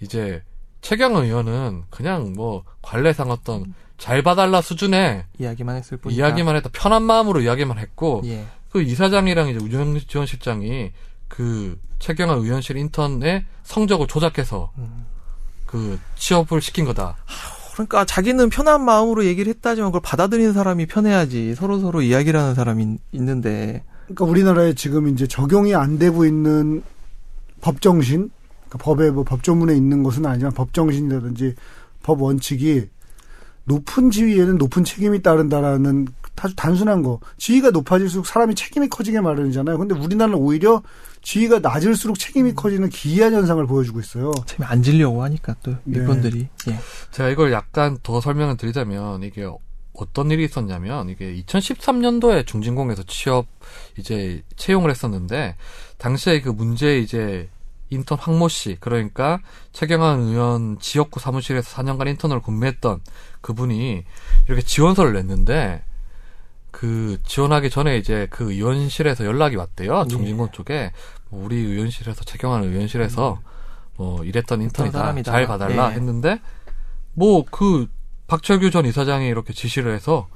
이제 최경환 의원은 그냥 뭐 관례상 어떤 잘 봐달라 수준의 이야기만 했을 뿐이다. 이야기만 했다. 편한 마음으로 이야기만 했고 예. 그 이사장이랑 이제 운영지원실장이 그 최경환 의원실 인턴의 성적을 조작해서 그 취업을 시킨 거다. 그러니까 자기는 편한 마음으로 얘기를 했다지만 그걸 받아들이는 사람이 편해야지 서로서로 이야기를 하는 사람이 있는데. 그러니까 우리나라에 지금 이제 적용이 안 되고 있는 법정신, 그러니까 법에 뭐 법조문에 있는 것은 아니지만 법정신이라든지 법 원칙이 높은 지위에는 높은 책임이 따른다라는 아주 단순한 거. 지위가 높아질수록 사람이 책임이 커지게 마련이잖아요. 근데 우리나라는 오히려 지위가 낮을수록 책임이 커지는 기이한 현상을 보여주고 있어요. 책임 안 지려고 하니까 또 일본들이. 네. 예. 제가 이걸 약간 더 설명을 드리자면 이게 어떤 일이 있었냐면 이게 2013년도에 중진공에서 취업 이제 채용을 했었는데 당시에 그 문제의 이제 인턴 황모 씨 그러니까 최경환 의원 지역구 사무실에서 4년간 인턴을 근무했던 그분이 이렇게 지원서를 냈는데 그 지원하기 전에 이제 그 의원실에서 연락이 왔대요. 중진공 네. 쪽에 우리 의원실에서 최경환 의원실에서 뭐 이랬던 인턴이다 잘 봐달라 네. 했는데 뭐 그 박철규 전 이사장이 이렇게 지시를 해서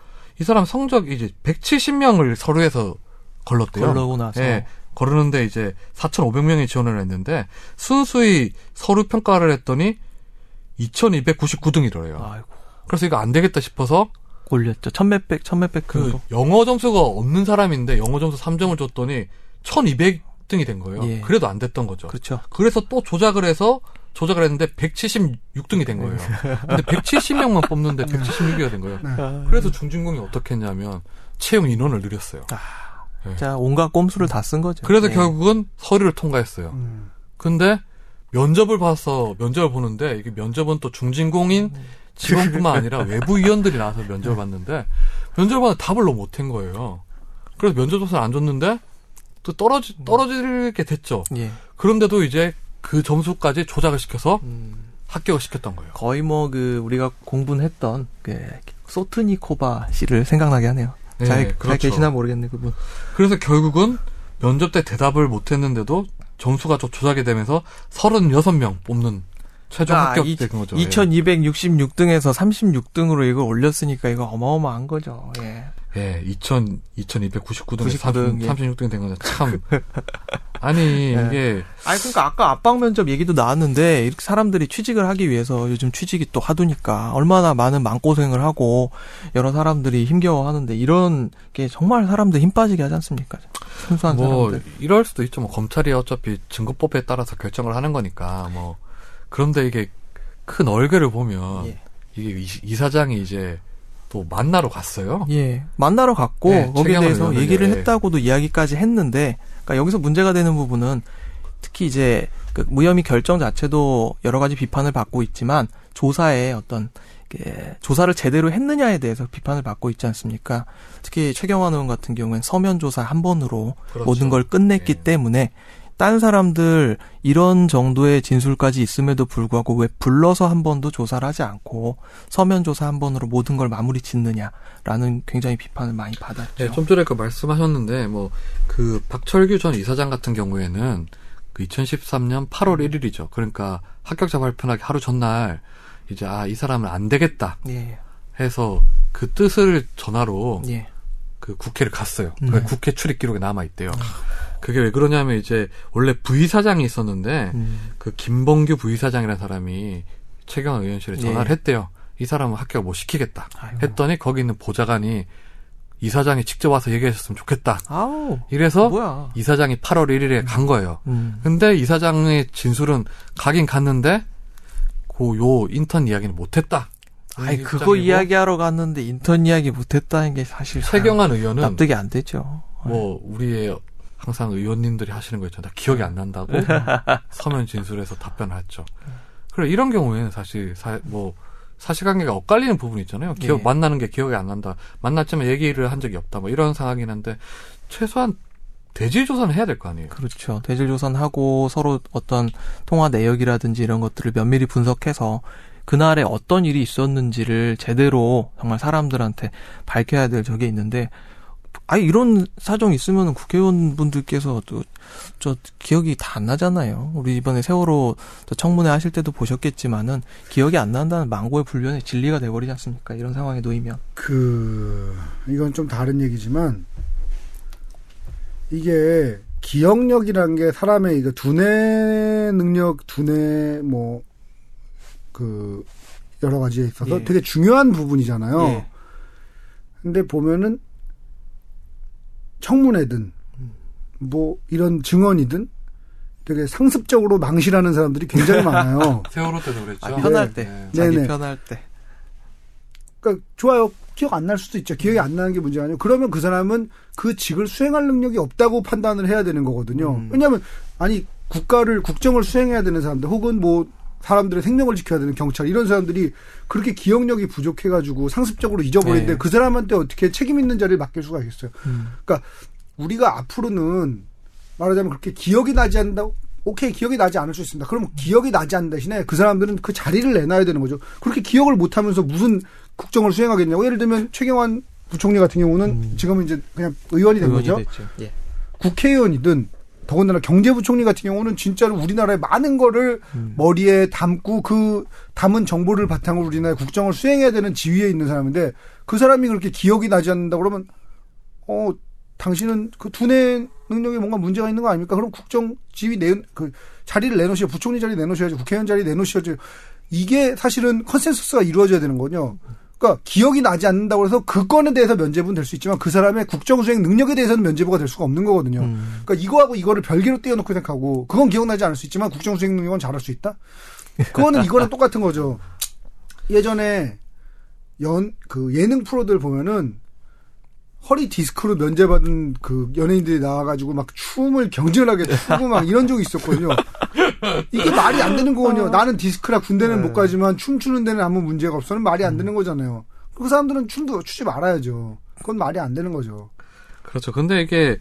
이 사람 성적 이제 170명을 서류에서 걸렀대요. 걸러고 나서 네. 거르는데 이제 4,500명이 지원을 했는데 순수히 서류 평가를 했더니 2,299등이래요. 아이고. 그래서 이거 안 되겠다 싶어서 올렸죠. 천몇백 그 영어 점수가 없는 사람인데 영어 점수 3점을 줬더니 1200등이 된 거예요. 예. 그래도 안 됐던 거죠. 그렇죠. 그래서 또 조작을 했는데 176등이 된 거예요. 근데 170명만 뽑는데 176이가 된 거예요. 그래서 중진공이 어떻게 했냐면 채용 인원을 늘렸어요. 네. 자, 온갖 꼼수를 다 쓴 거죠. 그래서 네. 결국은 서류를 통과했어요. 근데 면접을 보는데 이게 면접은 또 중진공인 직원뿐만 아니라 외부 위원들이 나와서 면접을 봤는데 면접을 봤는데 답을 너무 못한 거예요. 그래서 면접조사를 안 줬는데 또 떨어지게 됐죠. 예. 그런데도 이제 그 점수까지 조작을 시켜서 합격을 시켰던 거예요. 거의 뭐 그 우리가 공분했던 그 소트니코바 씨를 생각나게 하네요. 네, 잘 계시나 모르겠네 그분. 그래서 결국은 면접 때 대답을 못했는데도 점수가 조작이 되면서 36명 뽑는 최종 합격된 거죠. 2266등에서 36등으로 이걸 올렸으니까 이거 어마어마한 거죠. 예. 예, 2299등에서 36등이 된 거죠. 참. 아니, 예. 이게. 아니, 그러니까 아까 압박 면접 얘기도 나왔는데, 이렇게 사람들이 취직을 하기 위해서 요즘 취직이 또 하도니까, 얼마나 많은 마음고생을 하고, 여러 사람들이 힘겨워 하는데, 이런 게 정말 사람들 힘 빠지게 하지 않습니까? 순수한 뭐, 사람들. 이럴 수도 있죠. 뭐, 검찰이 어차피 증거법에 따라서 결정을 하는 거니까, 뭐. 그런데 이게 큰 얼굴을 보면, 예. 이게 이 사장이 이제, 또 만나러 갔어요. 예, 만나러 갔고 네, 거기에 대해서 얘기를 했다고도 이야기까지 했는데, 그러니까 여기서 문제가 되는 부분은 특히 이제 그 무혐의 결정 자체도 여러 가지 비판을 받고 있지만 조사에 어떤 조사를 제대로 했느냐에 대해서 비판을 받고 있지 않습니까? 특히 최경환 의원 같은 경우에는 서면 조사 한 번으로 그렇죠. 모든 걸 끝냈기 네. 때문에. 딴 사람들 이런 정도의 진술까지 있음에도 불구하고 왜 불러서 한 번도 조사를 하지 않고 서면 조사 한 번으로 모든 걸 마무리 짓느냐라는 굉장히 비판을 많이 받았죠. 네, 좀 전에 그 말씀하셨는데 뭐 그 박철규 전 이사장 같은 경우에는 그 2013년 8월 1일이죠. 그러니까 합격자 발표하기 하루 전날 이제 아, 이 사람은 안 되겠다 해서 그 뜻을 전화로 그 국회를 갔어요. 국회 출입 기록에 남아 있대요. 그게 왜 그러냐면 이제 원래 부의사장이 있었는데 그 김범규 부의사장이라는 사람이 최경환 의원실에 전화를 했대요. 이 사람은 합격을 못 시키겠다. 아이고. 했더니 거기 있는 보좌관이 이사장이 직접 와서 얘기하셨으면 좋겠다. 아우, 이래서 뭐야. 이사장이 8월 1일에 간 거예요. 근데 이사장의 진술은 가긴 갔는데 요 인턴 이야기는 못했다. 아니 그거 이야기하러 갔는데 인턴 이야기 못했다는 게 사실 최경환 의원은 납득이 안 되죠. 뭐 우리의 항상 의원님들이 하시는 거 있잖아요. 나 기억이 안 난다고 서면 진술해서 답변을 했죠. 그래 이런 경우에는 사실 뭐 사실관계가 엇갈리는 부분이 있잖아요. 기억 만나는 게 기억이 안 난다. 만났지만 얘기를 한 적이 없다. 뭐 이런 상황이긴 한데 최소한 대질조사는 해야 될 거 아니에요. 그렇죠. 대질조사는 하고 서로 어떤 통화 내역이라든지 이런 것들을 면밀히 분석해서 그날에 어떤 일이 있었는지를 제대로 정말 사람들한테 밝혀야 될 적이 있는데 아니, 이런 사정이 있으면 국회의원분들께서 또, 저, 기억이 다 안 나잖아요. 우리 이번에 세월호 청문회 하실 때도 보셨겠지만은, 기억이 안 난다는 망고의 불변의 진리가 돼버리지 않습니까? 이런 상황에 놓이면. 이건 좀 다른 얘기지만, 이게, 기억력이란 게 사람의 이거 두뇌 능력, 두뇌, 뭐, 여러 가지에 있어서 되게 중요한 부분이잖아요. 근데 보면은, 청문회든 뭐 이런 증언이든 되게 상습적으로 망실하는 사람들이 굉장히 많아요. 세월호 때도 그랬죠. 아, 편할 때. 자기 편할 때. 그러니까 좋아요. 기억 안 날 수도 있죠. 기억이 안 나는 게 문제가 아니에요. 그러면 그 사람은 그 직을 수행할 능력이 없다고 판단을 해야 되는 거거든요. 왜냐하면 아니 국정을 수행해야 되는 사람들 혹은 뭐 사람들의 생명을 지켜야 되는 경찰 이런 사람들이 그렇게 기억력이 부족해가지고 상습적으로 잊어버리는데 그 사람한테 어떻게 책임 있는 자리를 맡길 수가 있겠어요. 그러니까 우리가 앞으로는 말하자면 그렇게 기억이 나지 않는다고 오케이 기억이 나지 않을 수 있습니다. 그럼 기억이 나지 않는 대신에 그 사람들은 그 자리를 내놔야 되는 거죠. 그렇게 기억을 못하면서 무슨 국정을 수행하겠냐고. 예를 들면 최경환 부총리 같은 경우는 지금은 이제 그냥 의원이 된 거죠. 예. 국회의원이든 더군다나 경제부총리 같은 경우는 진짜로 우리나라의 많은 거를 머리에 담고 그 담은 정보를 바탕으로 우리나라의 국정을 수행해야 되는 지위에 있는 사람인데 그 사람이 그렇게 기억이 나지 않는다 그러면 당신은 그 두뇌 능력에 뭔가 문제가 있는 거 아닙니까? 그럼 국정 지위 그 자리를 내놓으셔. 부총리 자리 내놓으셔야지. 국회의원 자리 내놓으셔야지. 이게 사실은 컨센서스가 이루어져야 되는 거거든요. 그러니까 기억이 나지 않는다고 해서 그 건에 대해서 면제부는 될 수 있지만 그 사람의 국정 수행 능력에 대해서는 면제부가 될 수가 없는 거거든요. 그러니까 이거하고 이거를 별개로 떼어놓고 생각하고 그건 기억나지 않을 수 있지만 국정 수행 능력은 잘할 수 있다? 그거는 이거랑 똑같은 거죠. 예전에 예능 프로들 보면은 허리 디스크로 면제받은 그 연예인들이 나와가지고 막 춤을 경질하게 추고 막 이런 적이 있었거든요. 이게 말이 안 되는 거거든요. 나는 디스크라 군대는 못 가지만 춤추는 데는 아무 문제가 없어는 말이 안 되는 거잖아요. 그 사람들은 춤도 추지 말아야죠. 그건 말이 안 되는 거죠. 그렇죠. 근데 이게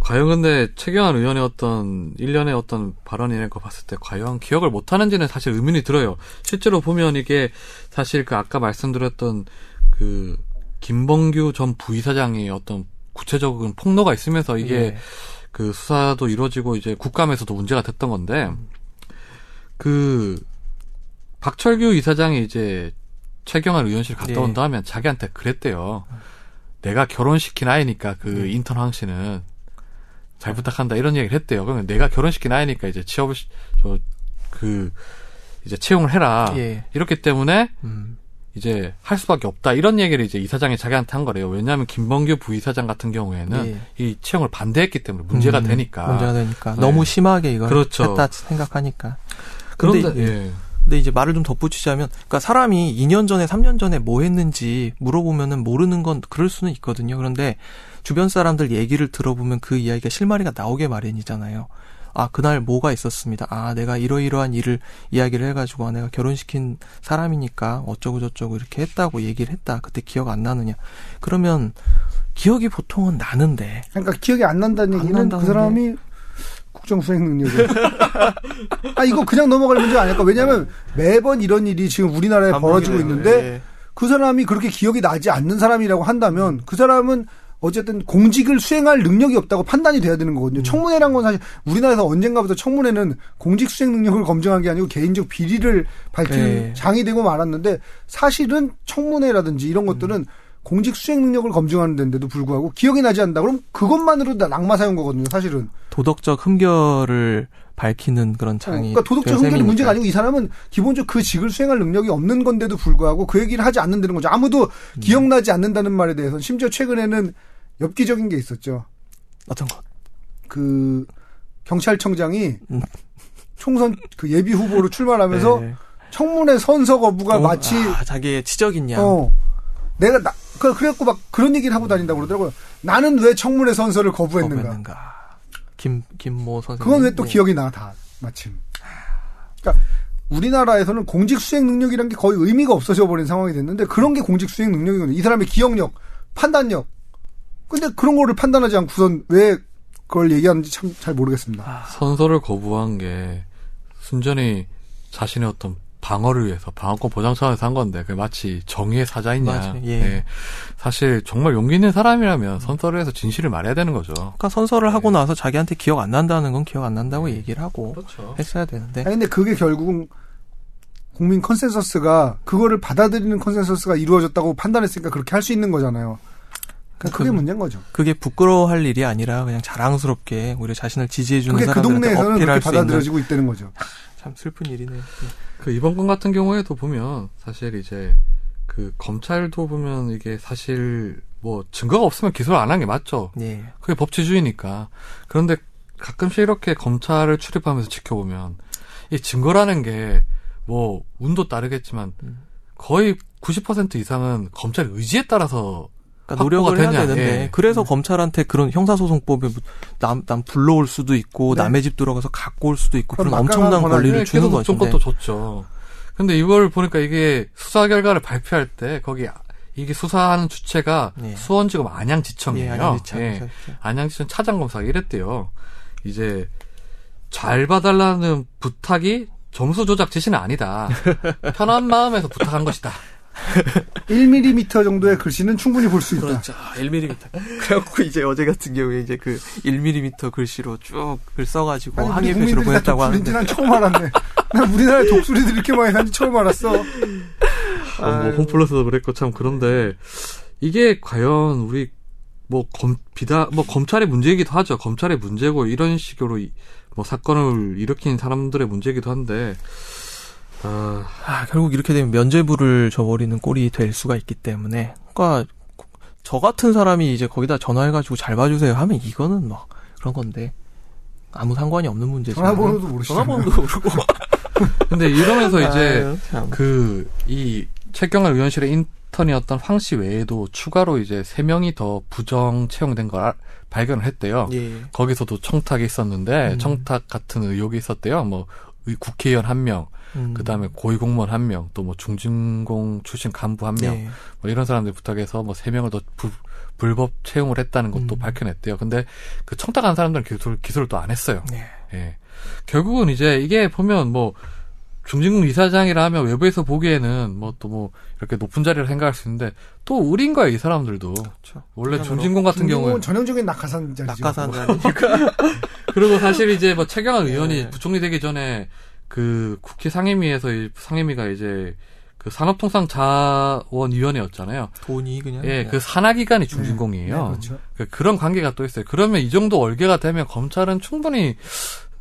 과연 최경환 의원의 어떤 일련의 어떤 발언이라는 거 봤을 때 과연 기억을 못 하는지는 사실 의문이 들어요. 실제로 보면 이게 사실 그 아까 말씀드렸던 그 김범규 전 부의사장의 어떤 구체적인 폭로가 있으면서 이게 그 수사도 이루어지고 이제 국감에서도 문제가 됐던 건데, 그 박철규 이사장이 이제 최경환 의원실 갔다 온 다음에 자기한테 그랬대요. 내가 결혼시킨 아이니까 그 인턴 황 씨는 잘 부탁한다 이런 얘기를 했대요. 그러면 내가 결혼시킨 아이니까 이제 취업을 이제 채용을 해라. 예. 이렇기 때문에 이제 할 수밖에 없다 이런 얘기를 이제 이사장이 자기한테 한 거래요. 왜냐하면 김범규 부이사장 같은 경우에는 이 채용을 반대했기 때문에 문제가 되니까. 문제가 되니까 너무 심하게 이걸 했다 생각하니까. 그런데 근데 이제 말을 좀 덧붙이자면, 그러니까 사람이 2년 전에, 3년 전에 뭐 했는지 물어보면은 모르는 건 그럴 수는 있거든요. 그런데 주변 사람들 얘기를 들어보면 그 이야기가 실마리가 나오게 마련이잖아요. 아, 그날 뭐가 있었습니다. 아, 내가 이러이러한 일을 이야기를 해가지고, 아, 내가 결혼시킨 사람이니까 어쩌고저쩌고 이렇게 했다고 얘기를 했다. 그때 기억 안 나느냐. 그러면 기억이 보통은 나는데. 그러니까 기억이 안 난다는 얘기는 난다는데. 그 사람이 국정 수행 능력이. 아, 이거 그냥 넘어갈 문제 아닐까? 왜냐면 매번 이런 일이 지금 우리나라에 벌어지고 있는데 그 사람이 그렇게 기억이 나지 않는 사람이라고 한다면 그 사람은 어쨌든 공직을 수행할 능력이 없다고 판단이 돼야 되는 거거든요. 청문회란 건 사실 우리나라에서 언젠가부터 청문회는 공직 수행 능력을 검증한 게 아니고 개인적 비리를 밝히는 장이 되고 말았는데 사실은 청문회라든지 이런 것들은 공직 수행 능력을 검증하는 데인데도 불구하고 기억이 나지 않는다. 그럼 그것만으로도 낙마 사용거든요, 사실은. 도덕적 흠결을 밝히는 그런 장이. 그러니까 도덕적 흠결이 셈이니까. 문제가 아니고 이 사람은 기본적으로 그 직을 수행할 능력이 없는 건데도 불구하고 그 얘기를 하지 않는다는 거죠. 아무도 기억나지 않는다는 말에 대해서는 심지어 최근에는 엽기적인 게 있었죠. 어떤 것? 그 경찰청장이 총선 그 예비 후보로 출마하면서 청문회 선서 거부가 마치 자기의 치적인 양. 그래갖고 막 그런 얘기를 하고 다닌다고 그러더라고요. 나는 왜 청문회 선서를 거부했는가. 김모 선생님. 그건 왜 또 기억이 나, 다, 마침. 그러니까, 우리나라에서는 공직 수행 능력이란 게 거의 의미가 없어져 버린 상황이 됐는데, 그런 게 공직 수행 능력이거든요. 이 사람의 기억력, 판단력. 근데 그런 거를 판단하지 않고선 왜 그걸 얘기하는지 참 잘 모르겠습니다. 선서를 거부한 게, 순전히 자신의 어떤, 방어를 위해서 방어권 보장 차원에서 한 건데 그게 마치 정의의 사자이냐. 사실 정말 용기 있는 사람이라면 선서를 해서 진실을 말해야 되는 거죠. 그러니까 선서를 하고 나서 자기한테 기억 안 난다는 건 기억 안 난다고 얘기를 하고 했어야 되는데. 아니, 근데 그게 결국은 국민 컨센서스가 그거를 받아들이는 컨센서스가 이루어졌다고 판단했으니까 그렇게 할 수 있는 거잖아요. 그러니까 그게 문제인 거죠. 그게 부끄러워할 일이 아니라 그냥 자랑스럽게 오히려 자신을 지지해주는 사람들한테 그 동네에서는 그렇게 받아들여지고 있다는 거죠. 참 슬픈 일이네요. 그 이번 건 같은 경우에도 보면 사실 이제 그 검찰도 보면 이게 사실 뭐 증거가 없으면 기소를 안 한 게 맞죠. 그게 법치주의니까. 그런데 가끔씩 이렇게 검찰을 출입하면서 지켜보면 이 증거라는 게 뭐 운도 따르겠지만 거의 90% 이상은 검찰의 의지에 따라서 그러니까 노력을 해야 되는데 그래서 검찰한테 그런 형사소송법에 남 불러올 수도 있고 남의 집 들어가서 갖고 올 수도 있고 그런 엄청난 권리를 주는 거죠. 계속 것도 줬죠. 근데 이걸 보니까 이게 수사 결과를 발표할 때 거기 이게 수사하는 주체가 수원지검 안양지청이에요. 안양지청 차장검사가 이랬대요. 이제 잘 봐달라는 부탁이 점수 조작 지시는 아니다. 편한 마음에서 부탁한 것이다. 1mm 정도의 글씨는 충분히 볼 수 있다. 그렇죠. 1mm. 그래갖고 이제 어제 같은 경우에 이제 그 1mm 글씨로 쭉 글 써가지고 항의 표시로 보냈다고 하는데. 난 처음 알았네. 난 우리나라에 독수리들 이렇게 많이 하는지 처음 알았어. 뭐 홈플러스도 그랬고 참 그런데 이게 과연 우리 뭐 검찰의 문제이기도 하죠. 검찰의 문제고 이런 식으로 뭐 사건을 일으킨 사람들의 문제이기도 한데. 결국 이렇게 되면 면죄부를 저버리는 꼴이 될 수가 있기 때문에, 그러니까 저 같은 사람이 이제 거기다 전화해가지고 잘 봐주세요 하면 이거는 막 그런 건데 아무 상관이 없는 문제죠. 전화번호도 모르시잖아요. 전화번호도 모르고. 근데 이러면서 이제 이 최경환 의원실의 인턴이었던 황 씨 외에도 추가로 이제 3명이 더 부정 채용된 걸 발견을 했대요. 거기서도 청탁이 있었는데 청탁 같은 의혹이 있었대요. 뭐 국회의원 1명. 그 다음에 고위공무원 1명, 또 뭐 중진공 출신 간부 1명, 뭐 이런 사람들 부탁해서 뭐 3명을 더 불법 채용을 했다는 것도 밝혀냈대요. 근데 그 청탁한 사람들은 기소를 또 안 했어요. 결국은 이제 이게 보면 뭐 중진국 이사장이라 하면 외부에서 보기에는 뭐 또 뭐 이렇게 높은 자리를 생각할 수 있는데 또 의리인 거예요, 이 사람들도. 그렇죠. 원래 중진국 같은 경우는 전형적인 낙하산 자리죠. 낙하산 자리니까. 그리고 사실 이제 뭐 최경환 의원이 네. 부총리 되기 전에 그 국회 상임위에서 상임위가 이제 그 산업통상자원위원회였잖아요. 돈이 그냥. 예, 그 산하기관이 중진공이에요. 네, 그렇죠. 그런 관계가 또 있어요. 그러면 이 정도 얼개가 되면 검찰은 충분히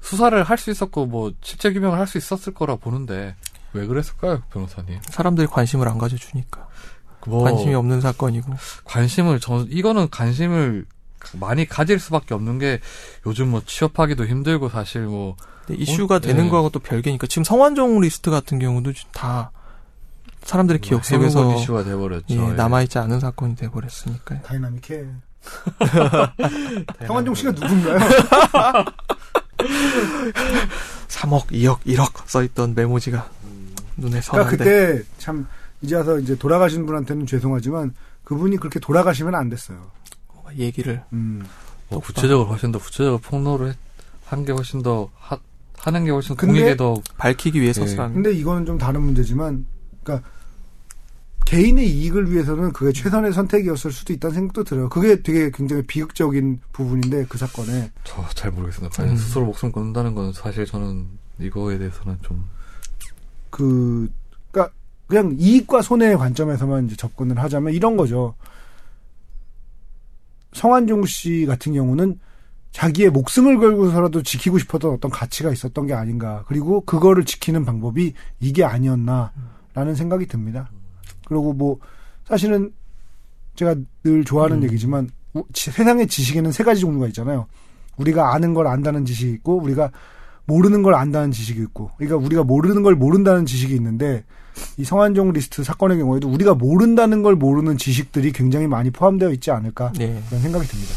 수사를 할 수 있었고 뭐 실체 규명을 할 수 있었을 거라 보는데 왜 그랬을까요, 변호사님? 사람들이 관심을 안 가져주니까. 뭐 관심이 없는 사건이고. 이거는 관심을 많이 가질 수밖에 없는 게 요즘 뭐 취업하기도 힘들고 사실 뭐 이슈가 되는 거하고 또 별개니까 지금 성완종 리스트 같은 경우도 다 사람들의 기억 속에서 이슈가 돼버렸죠. 예, 남아있지 않은 사건이 돼버렸으니까요. 다이나믹해. 성완종 씨가 누군가요? 3억, 2억, 1억 써있던 메모지가 눈에 선한데. 그러니까 그때 참 이제 와서 이제 돌아가신 분한테는 죄송하지만 그분이 그렇게 돌아가시면 안 됐어요. 얘기를 구체적으로 훨씬 더 폭로를 한 게 훨씬 더 하는 게 훨씬 공익에 더 밝히기 위해서. 네. 근데 이거는 좀 다른 문제지만, 그러니까 개인의 이익을 위해서는 그게 최선의 선택이었을 수도 있다는 생각도 들어요. 그게 되게 굉장히 비극적인 부분인데 그 사건에. 저 잘 모르겠습니다. 과연 스스로 목숨 끊는다는 건 사실 저는 이거에 대해서는 좀 그러니까 그냥 이익과 손해의 관점에서만 이제 접근을 하자면 이런 거죠. 성완종 씨 같은 경우는 자기의 목숨을 걸고서라도 지키고 싶었던 어떤 가치가 있었던 게 아닌가. 그리고 그거를 지키는 방법이 이게 아니었나라는 생각이 듭니다. 그리고 뭐 사실은 제가 늘 좋아하는 얘기지만 세상의 지식에는 세 가지 종류가 있잖아요. 우리가 아는 걸 안다는 지식이 있고 우리가 모르는 걸 안다는 지식이 있고. 그러니까 우리가 모르는 걸 모른다는 지식이 있는데 이 성완종 리스트 사건의 경우에도 우리가 모른다는 걸 모르는 지식들이 굉장히 많이 포함되어 있지 않을까. 네. 그런 생각이 듭니다.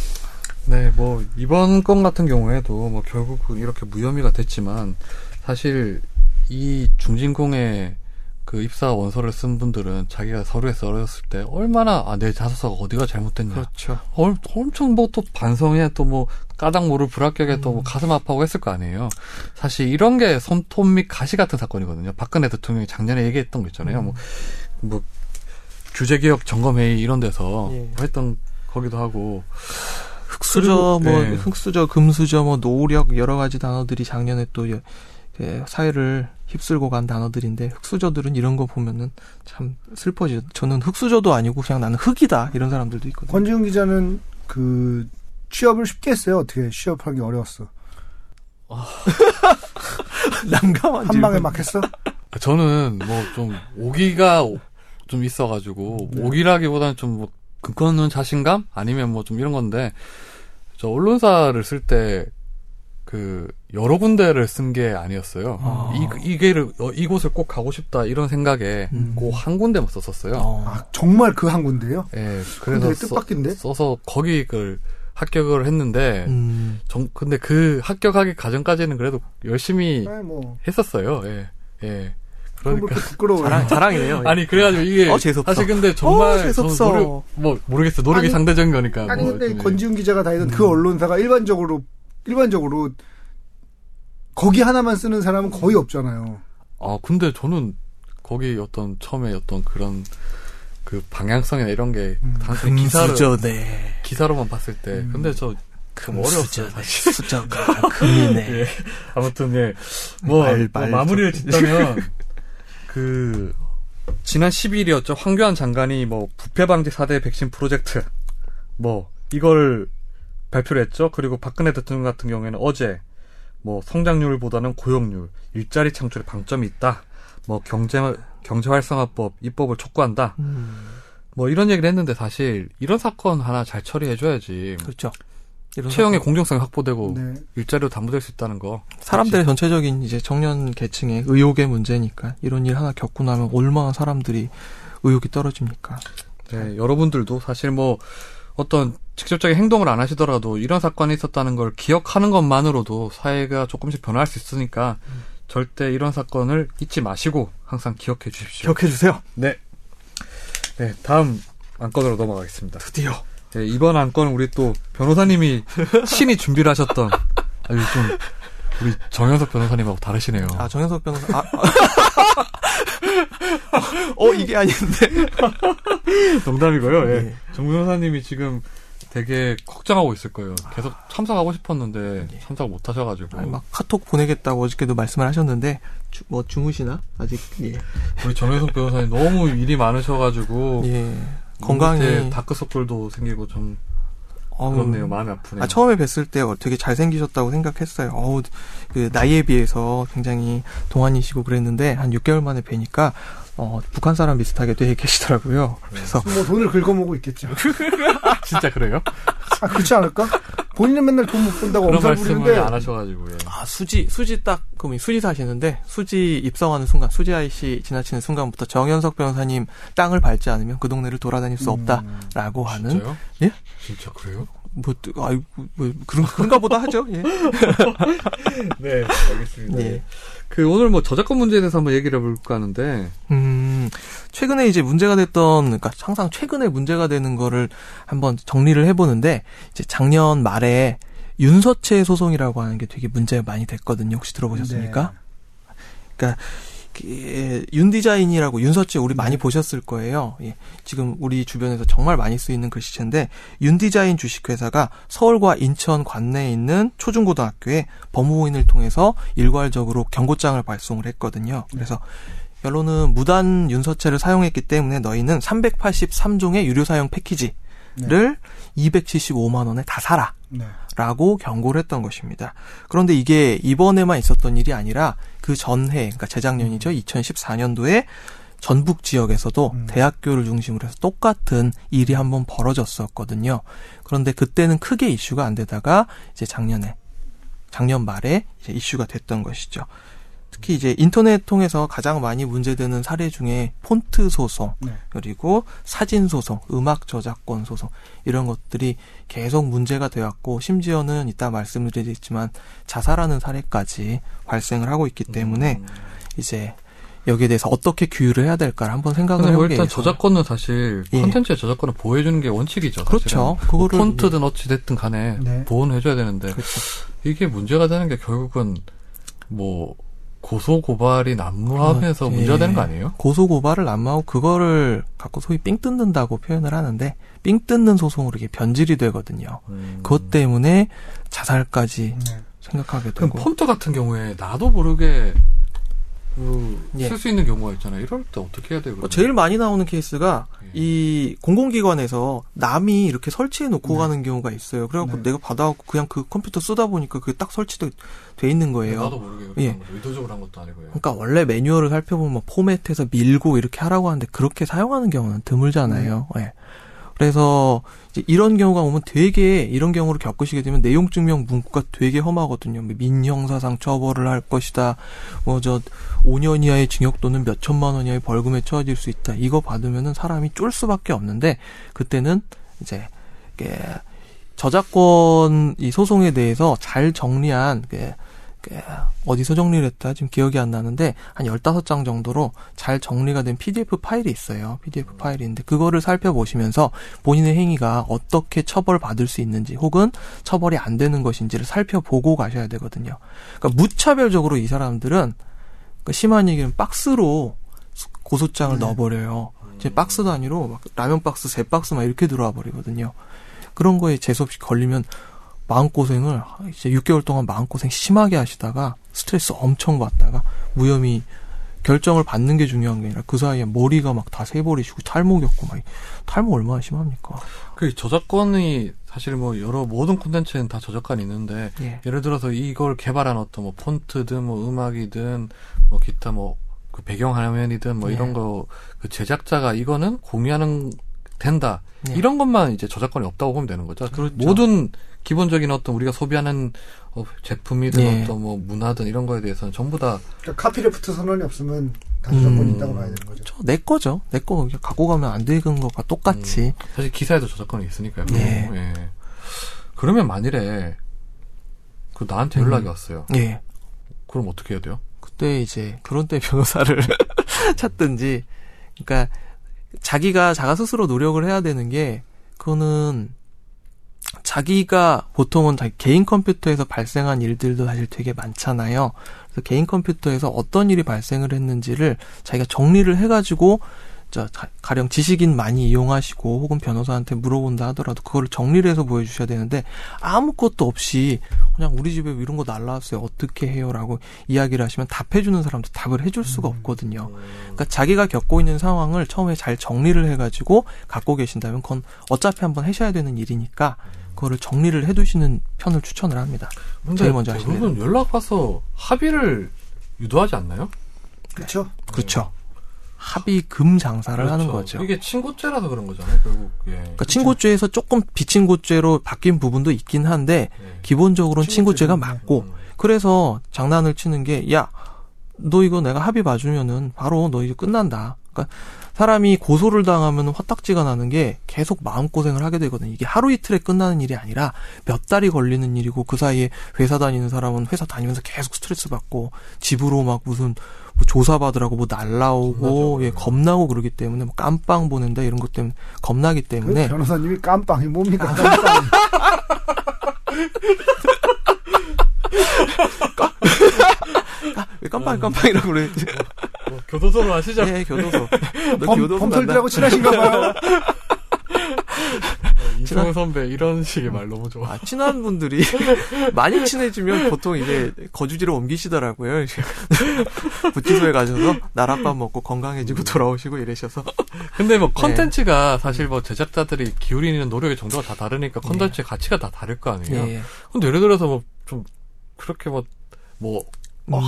네, 뭐 이번 건 같은 경우에도 뭐 결국은 이렇게 무혐의가 됐지만 사실 이 중진공의 그 입사 원서를 쓴 분들은 자기가 서류에 써렸을 때 얼마나 내 자소서가 어디가 잘못됐냐. 그렇죠. 엄청 뭐 또 반성해 또 뭐 까닭 모를 불합격에 또 뭐 가슴 아파하고 했을 거 아니에요. 사실 이런 게 손톱 및 가시 같은 사건이거든요. 박근혜 대통령이 작년에 얘기했던 거 있잖아요. 뭐 규제개혁 점검회의 이런 데서 했던 거기도 하고. 흑수저, 금수저, 뭐 노력 여러 가지 단어들이 작년에 또 사회를 휩쓸고 간 단어들인데 흑수저들은 이런 거 보면은 참 슬퍼지죠. 저는 흑수저도 아니고 그냥 나는 흑이다 이런 사람들도 있거든요. 권지윤 기자는 그 취업을 쉽게 했어요. 어떻게 취업하기 어려웠어? 난감한 한 방에 막 했어? 저는 뭐 좀 오기가 좀 있어가지고 오기라기보다는 좀 뭐 근거는 자신감 아니면 뭐 좀 이런 건데 저 언론사를 쓸 때 그 여러 군데를 쓴 게 아니었어요. 이곳을 꼭 가고 싶다 이런 생각에 꼭 한 군데만 썼었어요. 정말 그 한 군데요? 예. 그래서 뜻밖인데 써서 거기 그 합격을 했는데 근데 그 합격하기 과정까지는 그래도 열심히 했었어요. 예. 그러니까 부끄러워요. 자랑이네요. 아니 그래가지고 이게 재수없어. 사실 근데 정말 모르겠어. 노력이 상대적인 거니까. 아니 뭐, 근데 권지윤 기자가 다니던 그 언론사가 일반적으로 거기 하나만 쓰는 사람은 거의 없잖아요. 아 근데 저는 거기 어떤 처음에 어떤 그런 그 방향성이나 이런 게 단순히 기사로만 봤을 때 근데 저 어려웠어요. 숫자가 금이네. 예. 아무튼 뭐 마무리를 짓다면 그 지난 12일이었죠. 황교안 장관이 뭐 부패 방지 4대 백신 프로젝트 뭐 이걸 발표를 했죠. 그리고 박근혜 대통령 같은 경우에는 어제 뭐 성장률보다는 고용률, 일자리 창출에 방점이 있다. 뭐 경제 활성화법 입법을 촉구한다. 뭐 이런 얘기를 했는데 사실 이런 사건 하나 잘 처리해 줘야지. 그렇죠. 채용의 공정성이 확보되고 일자리로 담보될 수 있다는 거. 사람들의 전체적인 이제 청년 계층의 의욕의 문제니까 이런 일 하나 겪고 나면 얼마나 사람들이 의욕이 떨어집니까? 네, 여러분들도 사실 뭐 어떤 직접적인 행동을 안 하시더라도 이런 사건이 있었다는 걸 기억하는 것만으로도 사회가 조금씩 변화할 수 있으니까 절대 이런 사건을 잊지 마시고 항상 기억해 주십시오. 기억해 주세요. 네, 다음 안건으로 넘어가겠습니다. 드디어. 네, 이번 안건은 우리 또 변호사님이 친히 준비를 하셨던 아주 좀 우리 정현석 변호사님하고 다르시네요. 아, 정현석 변호사. 이게 아닌데. 농담이고요. 예. 네. 정 변호사님이 지금 되게 걱정하고 있을 거예요. 계속 참석하고 싶었는데 네. 참석 못 하셔가지고. 아니, 막 카톡 보내겠다고 어저께도 말씀을 하셨는데 주무시나? 아직. 예. 우리 정현석 변호사님 너무 일이 많으셔가지고 예. 건강에 다크서클도 생기고 좀. 그렇네요. 마음이 아프네요. 아, 처음에 뵀을 때 되게 잘생기셨다고 생각했어요. 그 나이에 비해서 굉장히 동안이시고 그랬는데 한 6개월 만에 뵈니까 북한 사람 비슷하게 되어 계시더라고요. 그래서 뭐 돈을 긁어먹고 있겠죠. 진짜 그래요? 아, 그렇지 않을까? 본인은 맨날 돈 못 번다고 엄살 부리는데 안 하셔가지고. 예. 아, 수지 딱 그럼 수지 사시는데 수지 입성하는 순간, 수지 IC 지나치는 순간부터 정현석 변호사님 땅을 밟지 않으면 그 동네를 돌아다닐 수 없다라고 하는. 진짜요? 예? 진짜 그래요? 그런가 보다 하죠. 예. 네, 알겠습니다. 예. 그 오늘 저작권 문제에 대해서 한번 얘기를 해볼까 하는데 최근에 이제 문제가 됐던, 그러니까 항상 최근에 문제가 되는 거를 한번 정리를 해보는데, 이제 작년 말에 윤서체 소송이라고 하는 게 되게 문제 많이 됐거든요. 혹시 들어보셨습니까? 네. 그러니까 윤디자인이라고, 윤서체 우리 많이 보셨을 거예요. 예, 지금 우리 주변에서 정말 많이 쓰이는 글씨체인데, 윤디자인 주식회사가 서울과 인천 관내에 있는 초중고등학교에 법무부인을 통해서 일괄적으로 경고장을 발송을 했거든요. 그래서 결론은 무단 윤서체를 사용했기 때문에 너희는 383종의 유료 사용 패키지를 275만 원에 다 사라. 라고 경고를 했던 것입니다. 그런데 이게 이번에만 있었던 일이 아니라 그 전해, 그러니까 재작년이죠. 2014년도에 전북 지역에서도 대학교를 중심으로 해서 똑같은 일이 한번 벌어졌었거든요. 그런데 그때는 크게 이슈가 안 되다가 이제 작년 말에 이제 이슈가 됐던 것이죠. 특히 이제 인터넷 통해서 가장 많이 문제되는 사례 중에 폰트 소송, 그리고 사진 소송, 음악 저작권 소송, 이런 것들이 계속 문제가 되었고, 심지어는 이따 말씀드리겠지만 자살하는 사례까지 발생을 하고 있기 때문에 이제 여기에 대해서 어떻게 규율을 해야 될까를 한번 생각을 해보게. 일단 저작권은 사실 콘텐츠의 저작권을 보호해주는 게 원칙이죠. 그렇죠. 사실은. 그거를 폰트든 어찌 됐든 간에 보호는 해줘야 되는데, 그렇죠. 이게 문제가 되는 게 결국은 고소고발이 난무하면서 문제가 되는 거 아니에요? 고소고발을 난무하고 그거를 갖고 소위 삥 뜯는다고 표현을 하는데, 삥 뜯는 소송으로 이게 변질이 되거든요. 그것 때문에 자살까지 생각하게 되고. 그럼 폰트 같은 경우에 나도 모르게 쓸 수 있는 경우가 있잖아요. 이럴 때 어떻게 해야 돼요? 그러면? 제일 많이 나오는 케이스가 이 공공기관에서 남이 이렇게 설치해 놓고 가는 경우가 있어요. 그래갖고 내가 받아갖고 그냥 그 컴퓨터 쓰다 보니까 그게 딱 설치돼 있는 거예요. 나도 모르게. 예. 의도적으로 한 것도 아니고요. 그러니까 원래 매뉴얼을 살펴보면 포맷해서 밀고 이렇게 하라고 하는데 그렇게 사용하는 경우는 드물잖아요. 예. 그래서 이제 이런 경우가 오면 되게, 이런 경우를 겪으시게 되면 내용 증명 문구가 되게 험하거든요. 민형사상 처벌을 할 것이다. 5년 이하의 징역 또는 몇 천만 원 이하의 벌금에 처해질 수 있다. 이거 받으면은 사람이 쫄 수밖에 없는데, 그때는 이제 저작권 이 소송에 대해서 잘 정리한 어디서 정리를 했다? 지금 기억이 안 나는데 한 15장 정도로 잘 정리가 된 PDF 파일이 있어요. PDF 파일인데 그거를 살펴보시면서 본인의 행위가 어떻게 처벌받을 수 있는지, 혹은 처벌이 안 되는 것인지를 살펴보고 가셔야 되거든요. 그러니까 무차별적으로 이 사람들은, 그러니까 심한 얘기는 박스로 고소장을 넣어버려요. 이제 박스 단위로 막 라면 박스, 세 박스 막 이렇게 들어와 버리거든요. 그런 거에 재수없이 걸리면 마음고생을 이제 6개월 동안 마음고생 심하게 하시다가 스트레스 엄청 받다가 무혐의 결정을 받는 게 중요한 게 아니라 그 사이에 머리가 막 다 새버리시고 탈모였고 막 탈모 얼마나 심합니까? 그 저작권이 사실 여러 모든 콘텐츠는 다 저작권이 있는데 예를 들어서 이걸 개발한 어떤 폰트든 음악이든 기타 그 배경화면이든 이런 거 그 제작자가 이거는 공유하는 된다. 이런 것만 이제 저작권이 없다고 보면 되는 거죠. 그렇죠. 모든 기본적인 어떤 우리가 소비하는 제품이든 어떤 문화든 이런 거에 대해서는 전부 다. 그러니까 카피레프트 선언이 없으면 다 저작권이 있다고 봐야 되는 거죠. 그렇죠. 내 거죠. 내 거 갖고 가면 안 되는 것과 똑같이. 사실 기사에도 저작권이 있으니까요. 네. 예. 그러면 만일에 나한테 연락이 왔어요. 예. 그럼 어떻게 해야 돼요? 그때 이제 그런 때 변호사를 찾든지. 그러니까 자기가 스스로 노력을 해야 되는 게, 그거는 자기가 보통은 자기 개인 컴퓨터에서 발생한 일들도 사실 되게 많잖아요. 그래서 개인 컴퓨터에서 어떤 일이 발생을 했는지를 자기가 정리를 해가지고 가령 지식인 많이 이용하시고 혹은 변호사한테 물어본다 하더라도 그걸 정리를 해서 보여주셔야 되는데 아무것도 없이 그냥 우리 집에 이런 거 날라왔어요. 어떻게 해요? 라고 이야기를 하시면 답해주는 사람도 답을 해줄 수가 없거든요. 그러니까 자기가 겪고 있는 상황을 처음에 잘 정리를 해가지고 갖고 계신다면 그건 어차피 한번 하셔야 되는 일이니까 그거를 정리를 해두시는 편을 추천을 합니다. 제일 먼저 하시는 대부분 연락 와서 합의를 유도하지 않나요? 그렇죠. 그렇죠. 합의금 장사를 그렇죠. 하는 거죠. 이게 친고죄라서 그런 거잖아요, 결국. 예. 그러니까 친고죄에서 조금 비친고죄로 바뀐 부분도 있긴 한데 예. 기본적으로는 친고죄가 맞고 그래서 장난을 치는 게 야, 너 이거 내가 합의 봐주면은 바로 너 이제 끝난다. 그러니까 사람이 고소를 당하면 화딱지가 나는 게 계속 마음고생을 하게 되거든요. 이게 하루 이틀에 끝나는 일이 아니라 몇 달이 걸리는 일이고 그 사이에 회사 다니는 사람은 회사 다니면서 계속 스트레스 받고 집으로 막 무슨 뭐 조사받으라고 뭐 날라오고 맞아. 예, 겁나고 그러기 때문에 뭐 깜빵 보낸다 이런 것 때문에 겁나기 때문에 그 변호사님이 깜빵이 뭡니까? 깜빵이. 왜 깜빵이라고 그랬지? 교도소로 하시죠? 네, 교도소. 범털들하고 친하신가 봐요. 이승훈 선배 이런 식의 말 너무 좋아. 아, 친한 분들이 많이 친해지면 보통 이제 거주지로 옮기시더라고요. 구치소에 가셔서 나랏밥 먹고 건강해지고 돌아오시고 이러셔서. 근데 뭐 컨텐츠가 네. 사실 뭐 제작자들이 기울이는 노력의 정도가 다 다르니까 컨텐츠의 네. 가치가 다 다를 거 아니에요. 네. 근데 예를 들어서 뭐 좀 그렇게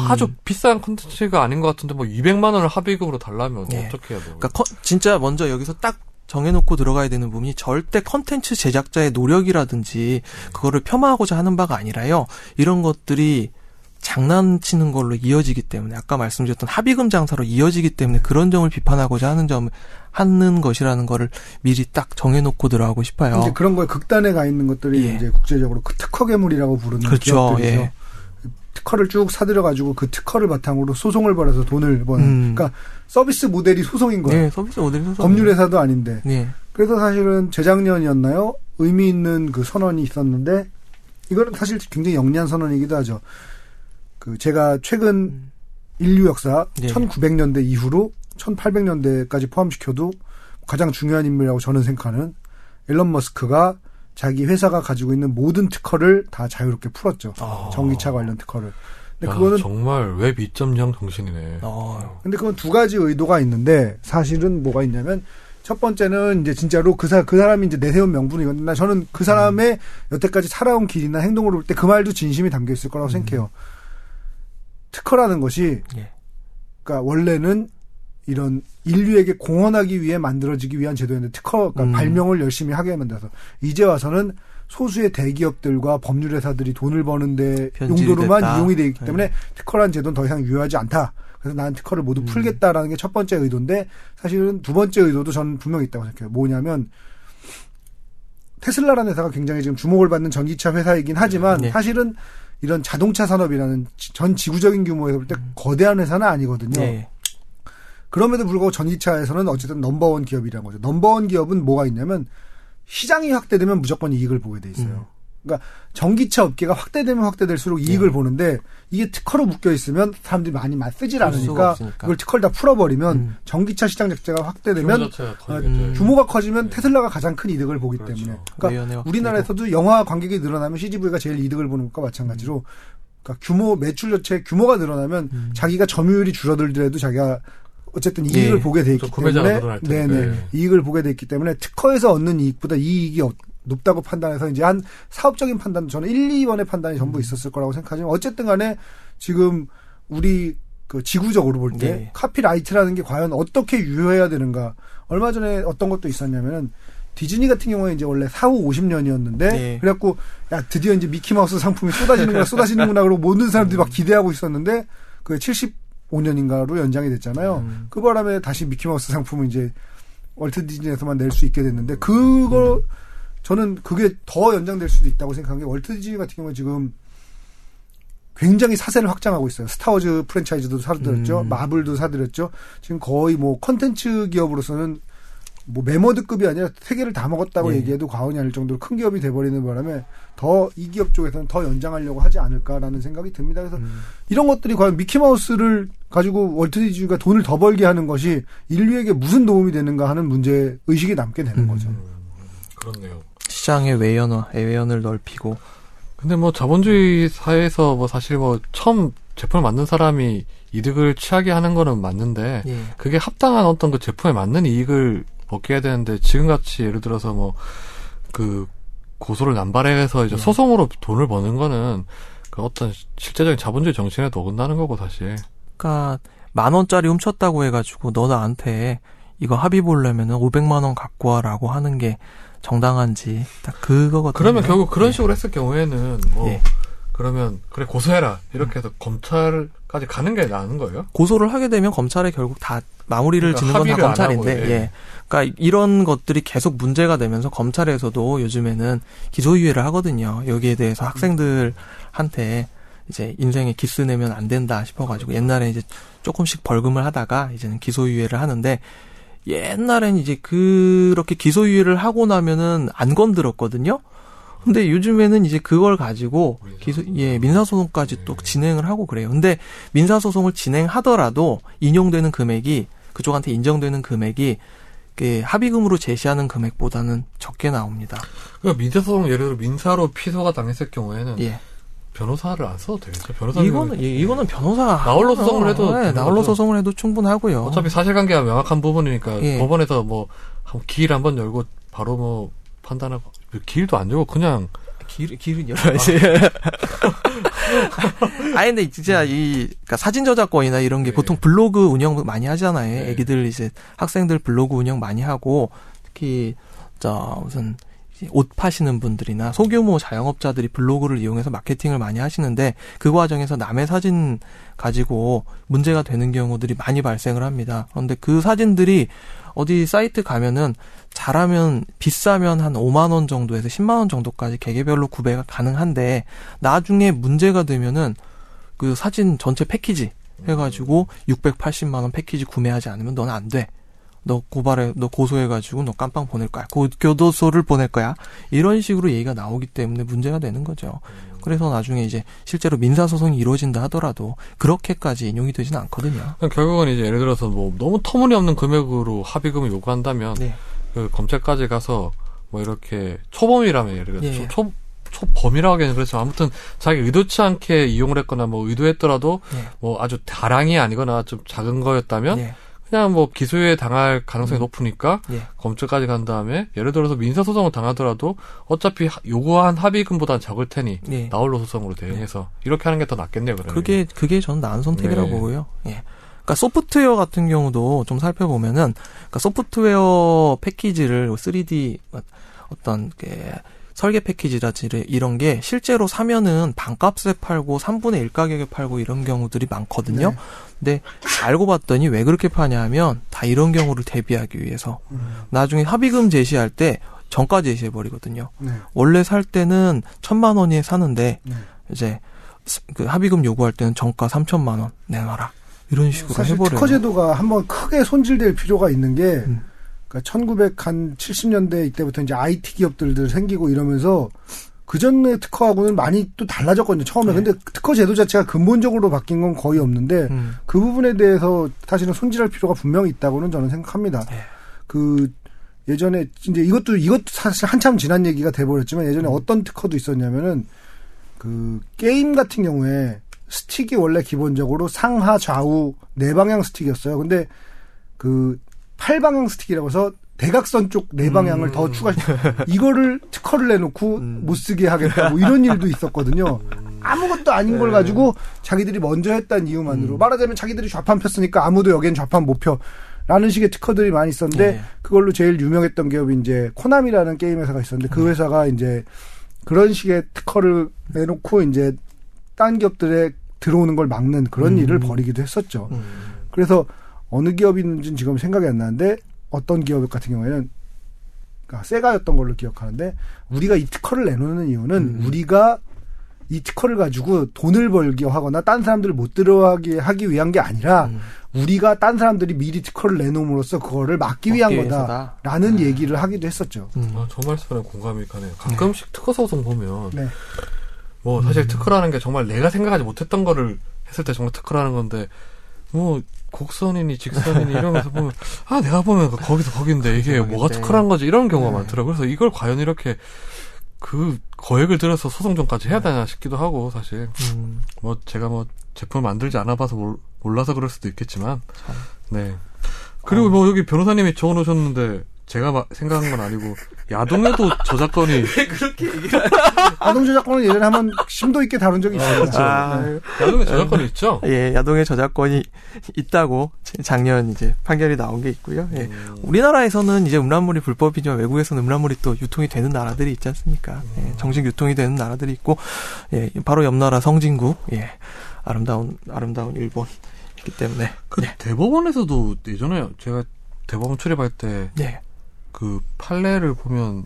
아주 비싼 콘텐츠가 아닌 것 같은데 뭐 200만 원을 합의금으로 달라면 네. 어떻게 해야 돼요? 그러니까 진짜 먼저 여기서 딱 정해놓고 들어가야 되는 부분이 절대 콘텐츠 제작자의 노력이라든지 그거를 폄하하고자 하는 바가 아니라요. 이런 것들이 장난치는 걸로 이어지기 때문에 아까 말씀드렸던 합의금 장사로 이어지기 때문에 그런 점을 비판하고자 하는 하는 것이라는 거를 미리 딱 정해놓고 들어가고 싶어요. 이제 그런 거에 극단에 가 있는 것들이 예. 이제 국제적으로 그 특허 괴물이라고 부르는 그렇죠. 기업들이죠. 예. 특허를 쭉 사들여가지고 그 특허를 바탕으로 소송을 벌여서 돈을 버는. 그러니까 서비스 모델이 소송인 거예요. 네, 서비스 모델이 소송. 법률회사도 아닌데. 네. 그래서 사실은 재작년이었나요? 의미 있는 그 선언이 있었는데 이거는 사실 굉장히 영리한 선언이기도 하죠. 그 제가 최근 인류 역사 네. 1900년대 이후로 1800년대까지 포함시켜도 가장 중요한 인물이라고 저는 생각하는 앨런 머스크가 자기 회사가 가지고 있는 모든 특허를 다 자유롭게 풀었죠. 아. 전기차 관련 특허를. 근데 야, 그거는 정말 웹 2.0 정신이네. 아. 근데 그건 두 가지 의도가 있는데 사실은 뭐가 있냐면 첫 번째는 이제 진짜로 그 사람이 이제 내세운 명분이거든요. 저는 그 사람의 여태까지 살아온 길이나 행동을 볼 때 그 말도 진심이 담겨 있을 거라고 생각해요. 특허라는 것이 예. 그러니까 원래는 이런 인류에게 공헌하기 위해 만들어지기 위한 제도였는데 특허, 그러니까 발명을 열심히 하게 만들어서 이제 와서는 소수의 대기업들과 법률회사들이 돈을 버는데 용도로만 됐다. 이용이 되기 때문에 네. 특허란 제도는 더 이상 유효하지 않다. 그래서 난 특허를 모두 풀겠다라는 게 첫 번째 의도인데 사실은 두 번째 의도도 저는 분명히 있다고 생각해요. 뭐냐면 테슬라라는 회사가 굉장히 지금 주목을 받는 전기차 회사이긴 하지만 네. 사실은 이런 자동차 산업이라는 전 지구적인 규모에서 볼 때 거대한 회사는 아니거든요. 네. 그럼에도 불구하고 전기차에서는 어쨌든 넘버원 기업이라는 거죠. 넘버원 기업은 뭐가 있냐면 시장이 확대되면 무조건 이익을 보게 돼 있어요. 그러니까 전기차 업계가 확대되면 확대될수록 이익을 보는데 이게 특허로 묶여 있으면 사람들이 많이 쓰질 않으니까 이걸 특허를 다 풀어버리면 전기차 시장 자체가 확대되면 규모가 커지면 네. 테슬라가 가장 큰 이득을 보기 그렇죠. 때문에 그러니까 우리나라에서도 영화 관객이 늘어나면 CGV가 제일 이득을 보는 것과 마찬가지로 그러니까 규모 매출 자체 규모가 늘어나면 자기가 점유율이 줄어들더라도 자기가 어쨌든 이익을 예, 보게 돼 있기 때문에 네네 이익을 보게 돼 있기 때문에 특허에서 얻는 이익보다 이익이 높다고 판단해서 이제 한 사업적인 판단 저는 1, 2번의 판단이 전부 있었을 거라고 생각하지만 어쨌든 간에 지금 우리 그 지구적으로 볼 때 예. 카피라이트라는 게 과연 어떻게 유효해야 되는가 얼마 전에 어떤 것도 있었냐면은 디즈니 같은 경우에 이제 원래 4후 50년이었는데 네. 그래갖고 야 드디어 이제 미키마우스 상품이 쏟아지는구나 그러고 모든 사람들이 막 기대하고 있었는데 그 75년인가로 연장이 됐잖아요. 그 바람에 다시 미키마우스 상품은 이제 월트 디즈니에서만 낼 수 있게 됐는데 그거 저는 그게 더 연장될 수도 있다고 생각한 게 월트 디즈니 같은 경우는 지금 굉장히 사세를 확장하고 있어요. 스타워즈 프랜차이즈도 사들였죠. 마블도 사들였죠. 지금 거의 뭐 컨텐츠 기업으로서는 뭐 메모드급이 아니라 세 개를 다 먹었다고 예. 얘기해도 과언이 아닐 정도로 큰 기업이 돼버리는 바람에 더 이 기업 쪽에서는 더 연장하려고 하지 않을까라는 생각이 듭니다. 그래서 이런 것들이 과연 미키마우스를 가지고 월트 디즈니가 돈을 더 벌게 하는 것이 인류에게 무슨 도움이 되는가 하는 문제 의식이 남게 되는 거죠. 그렇네요. 시장의 외연을 넓히고. 근데 뭐 자본주의 사회에서 뭐 사실 뭐 처음 제품을 만든 사람이 이득을 취하게 하는 거는 맞는데 예. 그게 합당한 어떤 그 제품에 맞는 이익을 얻게 해야 되는데 지금같이 예를 들어서 뭐 그 고소를 남발해서 이제 소송으로 돈을 버는 거는 그 어떤 실제적인 자본주의 정신에 어긋나는 거고 사실. 그러니까 10,000원짜리 훔쳤다고 해가지고 너 나한테 이거 합의 보려면은 500만 원 갖고 와라고 하는 게 정당한지 딱 그거거든요. 그러면 결국 그런 식으로 했을 경우에는 뭐. 예. 그러면 그래 고소해라 이렇게 해서 검찰까지 가는 게 나은 거예요? 고소를 하게 되면 검찰에 결국 다 마무리를 그러니까 짓는 건 다 검찰인데 하고, 예. 그러니까 이런 것들이 계속 문제가 되면서 검찰에서도 요즘에는 기소유예를 하거든요. 여기에 대해서 학생들한테 이제 인생에 기스 내면 안 된다 싶어가지고 옛날에 이제 조금씩 벌금을 하다가 이제는 기소유예를 하는데 옛날엔 이제 그렇게 기소유예를 하고 나면은 안 건들었거든요. 근데 요즘에는 이제 그걸 가지고 민사소송까지 또 진행을 하고 그래요. 근데 민사소송을 진행하더라도 인용되는 금액이 그쪽한테 인정되는 금액이 그 합의금으로 제시하는 금액보다는 적게 나옵니다. 그러니까 민사소송 예를 들어 민사로 피소가 당했을 경우에는 예. 변호사를 안 써도 되겠죠. 변호사 이거는 변호사 나홀로 소송을 해도 나홀로 소송을 해도 충분하고요. 어차피 사실관계가 명확한 부분이니까 예. 법원에서 뭐 길 한번 열고 바로 뭐 판단하고. 길도 안 열고 그냥 길은 열어야지. 아니 근데 진짜 그러니까 사진 저작권이나 이런 게 네. 보통 블로그 운영 많이 하잖아요. 네. 애기들 이제 학생들 블로그 운영 많이 하고 특히 저 무슨 옷 파시는 분들이나 소규모 자영업자들이 블로그를 이용해서 마케팅을 많이 하시는데 그 과정에서 남의 사진 가지고 문제가 되는 경우들이 많이 발생을 합니다. 그런데 그 사진들이 어디 사이트 가면은 잘하면 비싸면 한 5만 원 정도에서 10만 원 정도까지 개개별로 구매가 가능한데 나중에 문제가 되면은 그 사진 전체 패키지 해가지고 680만 원 패키지 구매하지 않으면 넌 안 돼. 너 고발해, 너 고소해가지고 너 깜빵 보낼 거야. 교도소를 보낼 거야. 이런 식으로 얘기가 나오기 때문에 문제가 되는 거죠. 그래서 나중에 이제 실제로 민사소송이 이루어진다 하더라도 그렇게까지 인용이 되지는 않거든요. 결국은 이제 예를 들어서 뭐 너무 터무니없는 금액으로 합의금을 요구한다면 네. 그 검찰까지 가서 뭐 이렇게 초범이라면 예를 들어서 예. 초범이라고 하기에는 그래서 아무튼 자기 의도치 않게 이용을 했거나 뭐 의도했더라도 예. 뭐 아주 다량이 아니거나 좀 작은 거였다면 예. 그냥 뭐 기소유예 당할 가능성이 높으니까 예. 검찰까지 간 다음에 예를 들어서 민사소송을 당하더라도 어차피 요구한 합의금보다는 적을 테니 예. 나홀로 소송으로 대응해서 예. 이렇게 하는 게 더 낫겠네요. 그러면. 그게 저는 나은 선택이라고 네. 보고요. 예. 그러니까 소프트웨어 같은 경우도 좀 살펴보면은 그러니까 소프트웨어 패키지를 3D 어떤 게 설계 패키지라든지 이런 게 실제로 사면은 반값에 팔고 3분의 1 가격에 팔고 이런 경우들이 많거든요. 네. 근데 알고 봤더니 왜 그렇게 파냐 하면 다 이런 경우를 대비하기 위해서 나중에 합의금 제시할 때 정가 제시해버리거든요. 네. 원래 살 때는 1,000만 원에 사는데 네. 이제 그 합의금 요구할 때는 정가 3,000만 원 내놔라. 이런 식으로 사실 해버려요. 사실 특허제도가 한번 크게 손질될 필요가 있는 게 1970년대 이때부터 이제 IT 기업들도 생기고 이러면서 그 전에 특허하고는 많이 또 달라졌거든요. 처음에. 네. 근데 특허 제도 자체가 근본적으로 바뀐 건 거의 없는데 그 부분에 대해서 사실은 손질할 필요가 분명히 있다고는 저는 생각합니다. 네. 그 예전에 이제 이것도 사실 한참 지난 얘기가 돼버렸지만 예전에 어떤 특허도 있었냐면은 그 게임 같은 경우에 스틱이 원래 기본적으로 상하 좌우 네 방향 스틱이었어요. 근데 그 8방향 스틱이라고 해서 대각선 쪽 4방향을 더 추가시켜 이거를 특허를 내놓고 못 쓰게 하겠다 뭐 이런 일도 있었거든요. 아무것도 아닌 걸 가지고 자기들이 먼저 했다는 이유만으로 말하자면 자기들이 좌판 폈으니까 아무도 여기엔 좌판 못 펴라는 식의 특허들이 많이 있었는데 그걸로 제일 유명했던 기업이 이제 코나미라는 게임 회사가 있었는데 그 회사가 이제 그런 식의 특허를 내놓고 이제 딴 기업들에 들어오는 걸 막는 그런 일을 벌이기도 했었죠. 그래서 어느 기업인지는 지금 생각이 안 나는데 어떤 기업 같은 경우에는 그러니까 세가였던 걸로 기억하는데 우리가 이 특허를 내놓는 이유는 우리가 이 특허를 가지고 돈을 벌게 하거나 딴 사람들을 못 들어가게 하기 위한 게 아니라 우리가 딴 사람들이 미리 특허를 내놓음으로써 그거를 막기 위한 거다라는 얘기를 하기도 했었죠. 아, 저 말씀에 공감이 가네요. 가끔씩 특허 소송 보면 뭐 사실 특허라는 게 정말 내가 생각하지 못했던 거를 했을 때 정말 특허라는 건데 뭐 곡선이니 직선이니 이러면서 보면 아 내가 보면 거기서 거긴데 이게 뭐가 특허라는 거지 이런 경우가 많더라고요. 그래서 이걸 과연 이렇게 그 거액을 들여서 소송전까지 해야 되나 싶기도 하고 사실 뭐 제가 뭐 제품을 만들지 않아 봐서 몰라서 그럴 수도 있겠지만 참. 네 그리고 뭐 여기 변호사님이 적어놓으셨는데 제가 생각한 건 아니고 야동에도 저작권이 왜 그렇게 얘기를 야동 저작권은 예전에 한번 심도 있게 다룬 적이 있습니다. 야동에 저작권이 있죠? 예, 야동에 저작권이 있다고 작년 이제 판결이 나온 게 있고요. 예. 우리나라에서는 이제 음란물이 불법이지만 외국에서는 음란물이 또 유통이 되는 나라들이 있지 않습니까? 예, 정식 유통이 되는 나라들이 있고, 예, 바로 옆 나라 성진국, 예, 아름다운 일본이기 때문에 그 예. 대법원에서도 예전에 제가 대법원 출입할 때. 예. 그 판례를 보면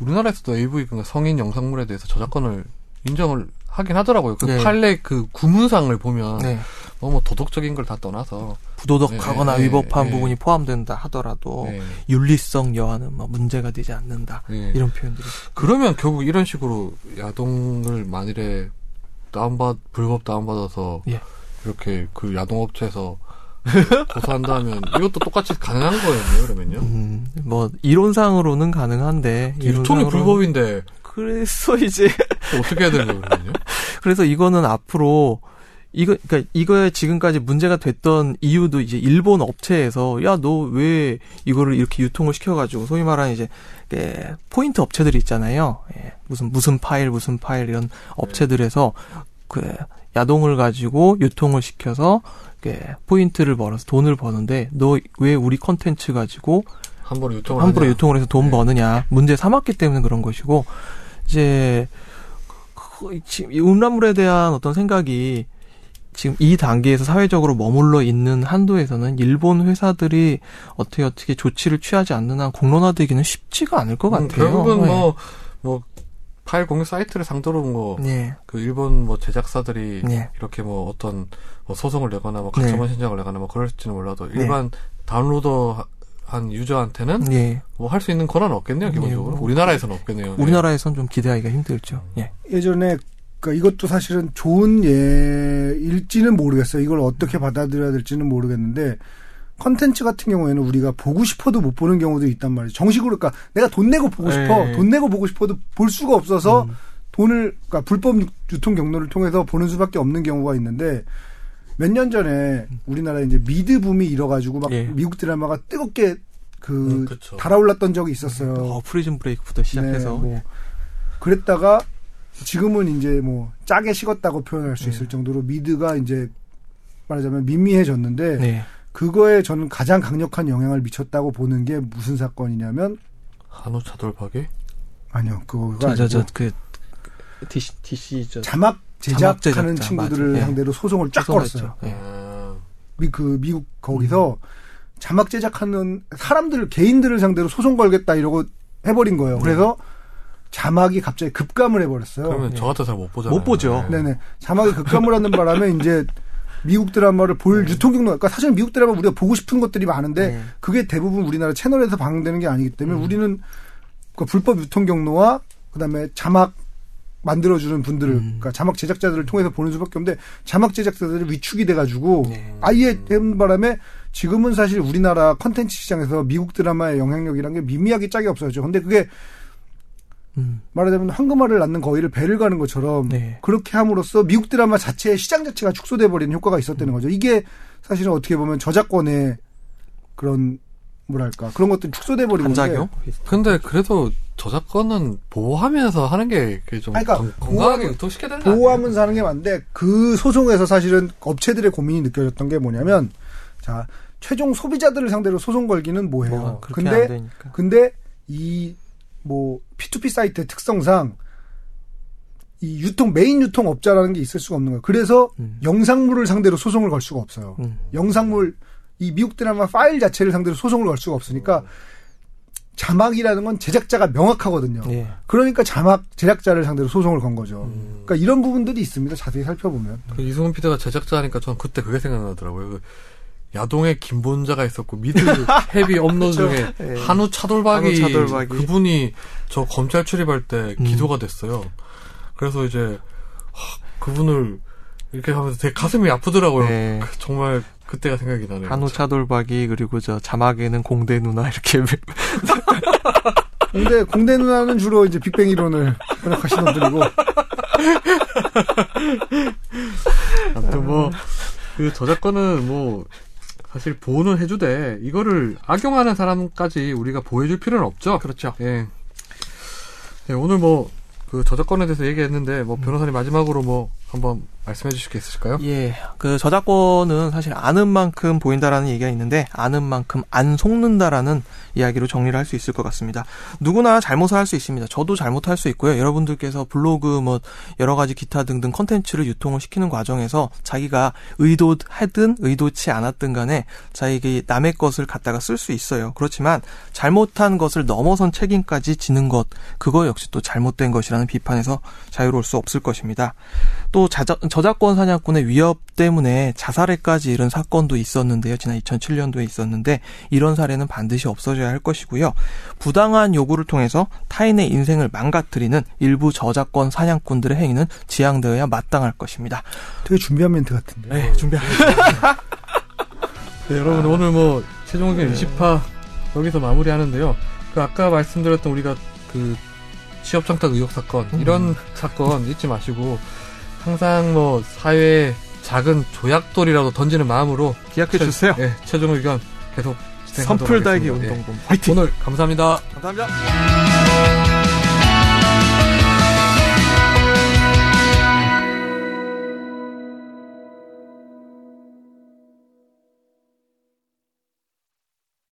우리나라에서도 AV 그러니까 성인 영상물에 대해서 저작권을 인정을 하긴 하더라고요. 그 네. 판례 그 구문상을 보면 네. 뭐 도덕적인 걸 다 떠나서 부도덕하거나 네. 위법한 네. 부분이 포함된다 하더라도 네. 윤리성 여하는 뭐 문제가 되지 않는다 네. 이런 표현들이. 그러면 결국 이런 식으로 야동을 만일에 불법 다운받아서 예. 이렇게 그 야동업체에서 고소한다면 이것도 똑같이 가능한 거예요, 그러면요? 뭐 이론상으로는 가능한데 유통이 불법인데 그래서 이제 어떻게 해야 되는 거예요, 그러면요? 그래서 이거는 앞으로 그러니까 이거에 지금까지 문제가 됐던 이유도 이제 일본 업체에서 야, 너 왜 이거를 이렇게 유통을 시켜가지고 소위 말하는 이제 예, 포인트 업체들이 있잖아요, 예, 무슨 파일 이런 업체들에서 그 야동을 가지고 유통을 시켜서 포인트를 벌어서 돈을 버는데 너 왜 우리 컨텐츠 가지고 함부로 유통을 해서 돈 네. 버느냐 문제 삼았기 때문에 그런 것이고 이제 음란물에 대한 어떤 생각이 지금 이 단계에서 사회적으로 머물러 있는 한도에서는 일본 회사들이 어떻게 조치를 취하지 않는 한 공론화되기는 쉽지가 않을 것 같아요. 결국은 네. 뭐 파일 공유 사이트를 상대로 뭐, 네. 그 일본 뭐 제작사들이 네. 이렇게 뭐 어떤 뭐 소송을 내거나 뭐 가처분 네. 신청을 내거나 뭐 그럴지는 몰라도 일반 네. 다운로더한 유저한테는 네. 뭐 할 수 있는 권한은 없겠네요, 기본적으로. 네. 우리나라에서는 없겠네요. 우리나라에선 좀 기대하기가 힘들죠. 예. 예전에 그러니까 이것도 사실은 좋은 예일지는 모르겠어요. 이걸 어떻게 받아들여야 될지는 모르겠는데. 컨텐츠 같은 경우에는 우리가 보고 싶어도 못 보는 경우도 있단 말이죠. 정식으로, 그러니까 내가 돈 내고 보고 싶어. 돈 내고 보고 싶어도 볼 수가 없어서 그러니까 불법 유통 경로를 통해서 보는 수밖에 없는 경우가 있는데 몇 년 전에 우리나라에 이제 미드붐이 일어가지고 막 미국 드라마가 뜨겁게 달아올랐던 적이 있었어요. 프리즌 브레이크부터 시작해서. 네, 뭐 그랬다가 지금은 이제 뭐 짜게 식었다고 표현할 수 있을 정도로 미드가 이제 말하자면 밋밋해졌는데 그거에 저는 가장 강력한 영향을 미쳤다고 보는 게 무슨 사건이냐면 한우 차돌박이? 아니요. 그거가 그 DC 자막 제작하는 친구들을 상대로 소송을 쫙 걸었어요. 그 미국 거기서 자막 제작하는 개인들을 상대로 소송 걸겠다 이러고 해버린 거예요. 그래서 자막이 갑자기 급감을 해버렸어요. 그러면 저 같은 사람 못 보잖아요. 못 보죠. 네네. 자막이 급감을 하는 바람에 이제 미국 드라마를 볼 유통 경로, 그러니까 사실 미국 드라마 우리가 보고 싶은 것들이 많은데 그게 대부분 우리나라 채널에서 방영되는 게 아니기 때문에 우리는 그 불법 유통 경로와 그다음에 자막 만들어주는 분들을, 그러니까 자막 제작자들을 통해서 보는 수밖에 없는데 자막 제작자들이 위축이 돼가지고 아예 된 바람에 지금은 사실 우리나라 컨텐츠 시장에서 미국 드라마의 영향력이란 게 미미하게 짝이 없어졌죠. 근데 그게 말하자면 황금알을 낳는 거위를 배를 가는 것처럼 그렇게 함으로써 미국 드라마 자체의 시장 자체가 축소돼버리는 효과가 있었다는 거죠. 이게 사실은 어떻게 보면 저작권의 그런 그런 것들이 축소돼버리는 거예요. 근데 그래도 저작권은 보호하면서 하는 게 좀 건강하게 유통시켜야 되는 거 아니에요? 보호하면서 하는 게 맞는데 그 소송에서 사실은 업체들의 고민이 느껴졌던 게 뭐냐면 자 최종 소비자들을 상대로 소송 걸기는 뭐해요. 근데 이 P2P 사이트의 특성상 이 메인 유통업자라는 게 있을 수가 없는 거예요. 그래서 영상물을 상대로 소송을 걸 수가 없어요. 이 미국 드라마 파일 자체를 상대로 소송을 걸 수가 없으니까 자막이라는 건 제작자가 명확하거든요. 그러니까 자막 제작자를 상대로 소송을 건 거죠. 그러니까 이런 부분들이 있습니다. 자세히 살펴보면. 이승훈 PD가 제작자니까 저는 그때 그게 생각나더라고요. 야동에 김본자가 있었고 미드 헤비 업로 중에 예. 한우 차돌박이, 그분이 저 검찰 출입할 때 기도가 됐어요. 그래서 이제 그분을 이렇게 하면서 되게 가슴이 아프더라고요. 네. 정말 그때가 생각이 나네요. 한우 차돌박이 그리고 저 자막에는 공대 누나 이렇게 근데 공대 누나는 주로 이제 빅뱅 이론을 번역하시는 분들이고 아무튼 뭐 그 저작권은 뭐 사실 보호는 해주되 이거를 악용하는 사람까지 우리가 보호해줄 필요는 없죠. 그렇죠. 예. 네, 오늘 뭐 그 저작권에 대해서 얘기했는데 뭐 변호사님 마지막으로 뭐 한번 말씀해 주실 게 있으실까요? 예. 그 저작권은 사실 아는 만큼 보인다라는 얘기가 있는데 아는 만큼 안 속는다라는 이야기로 정리를 할 수 있을 것 같습니다. 누구나 잘못을 할 수 있습니다. 저도 잘못할 수 있고요. 여러분들께서 블로그 뭐 여러 가지 기타 등등 콘텐츠를 유통을 시키는 과정에서 자기가 의도하든 의도치 않았든 간에 자기 남의 것을 갖다가 쓸 수 있어요. 그렇지만 잘못한 것을 넘어선 책임까지 지는 것, 그거 역시 또 잘못된 것이라는 비판에서 자유로울 수 없을 것입니다. 또 저작권 사냥꾼의 위협 때문에 자살에까지 이른 사건도 있었는데요. 지난 2007년도에 있었는데 이런 사례는 반드시 없어져야 할 것이고요. 부당한 요구를 통해서 타인의 인생을 망가뜨리는 일부 저작권 사냥꾼들의 행위는 지양되어야 마땅할 것입니다. 되게 준비한 멘트 같은데. 네, 준비한 멘트. 네, 여러분 오늘 뭐 최종 의견 20화 여기서 마무리하는데요. 그 아까 말씀드렸던 우리가 그 취업장탁 의혹 사건 이런 사건 잊지 마시고 항상 뭐 사회에 작은 조약돌이라도 던지는 마음으로 기약해 주세요. 예, 최종 의견 계속 선풀 달기 운동권 화이팅. 오늘 감사합니다. 감사합니다.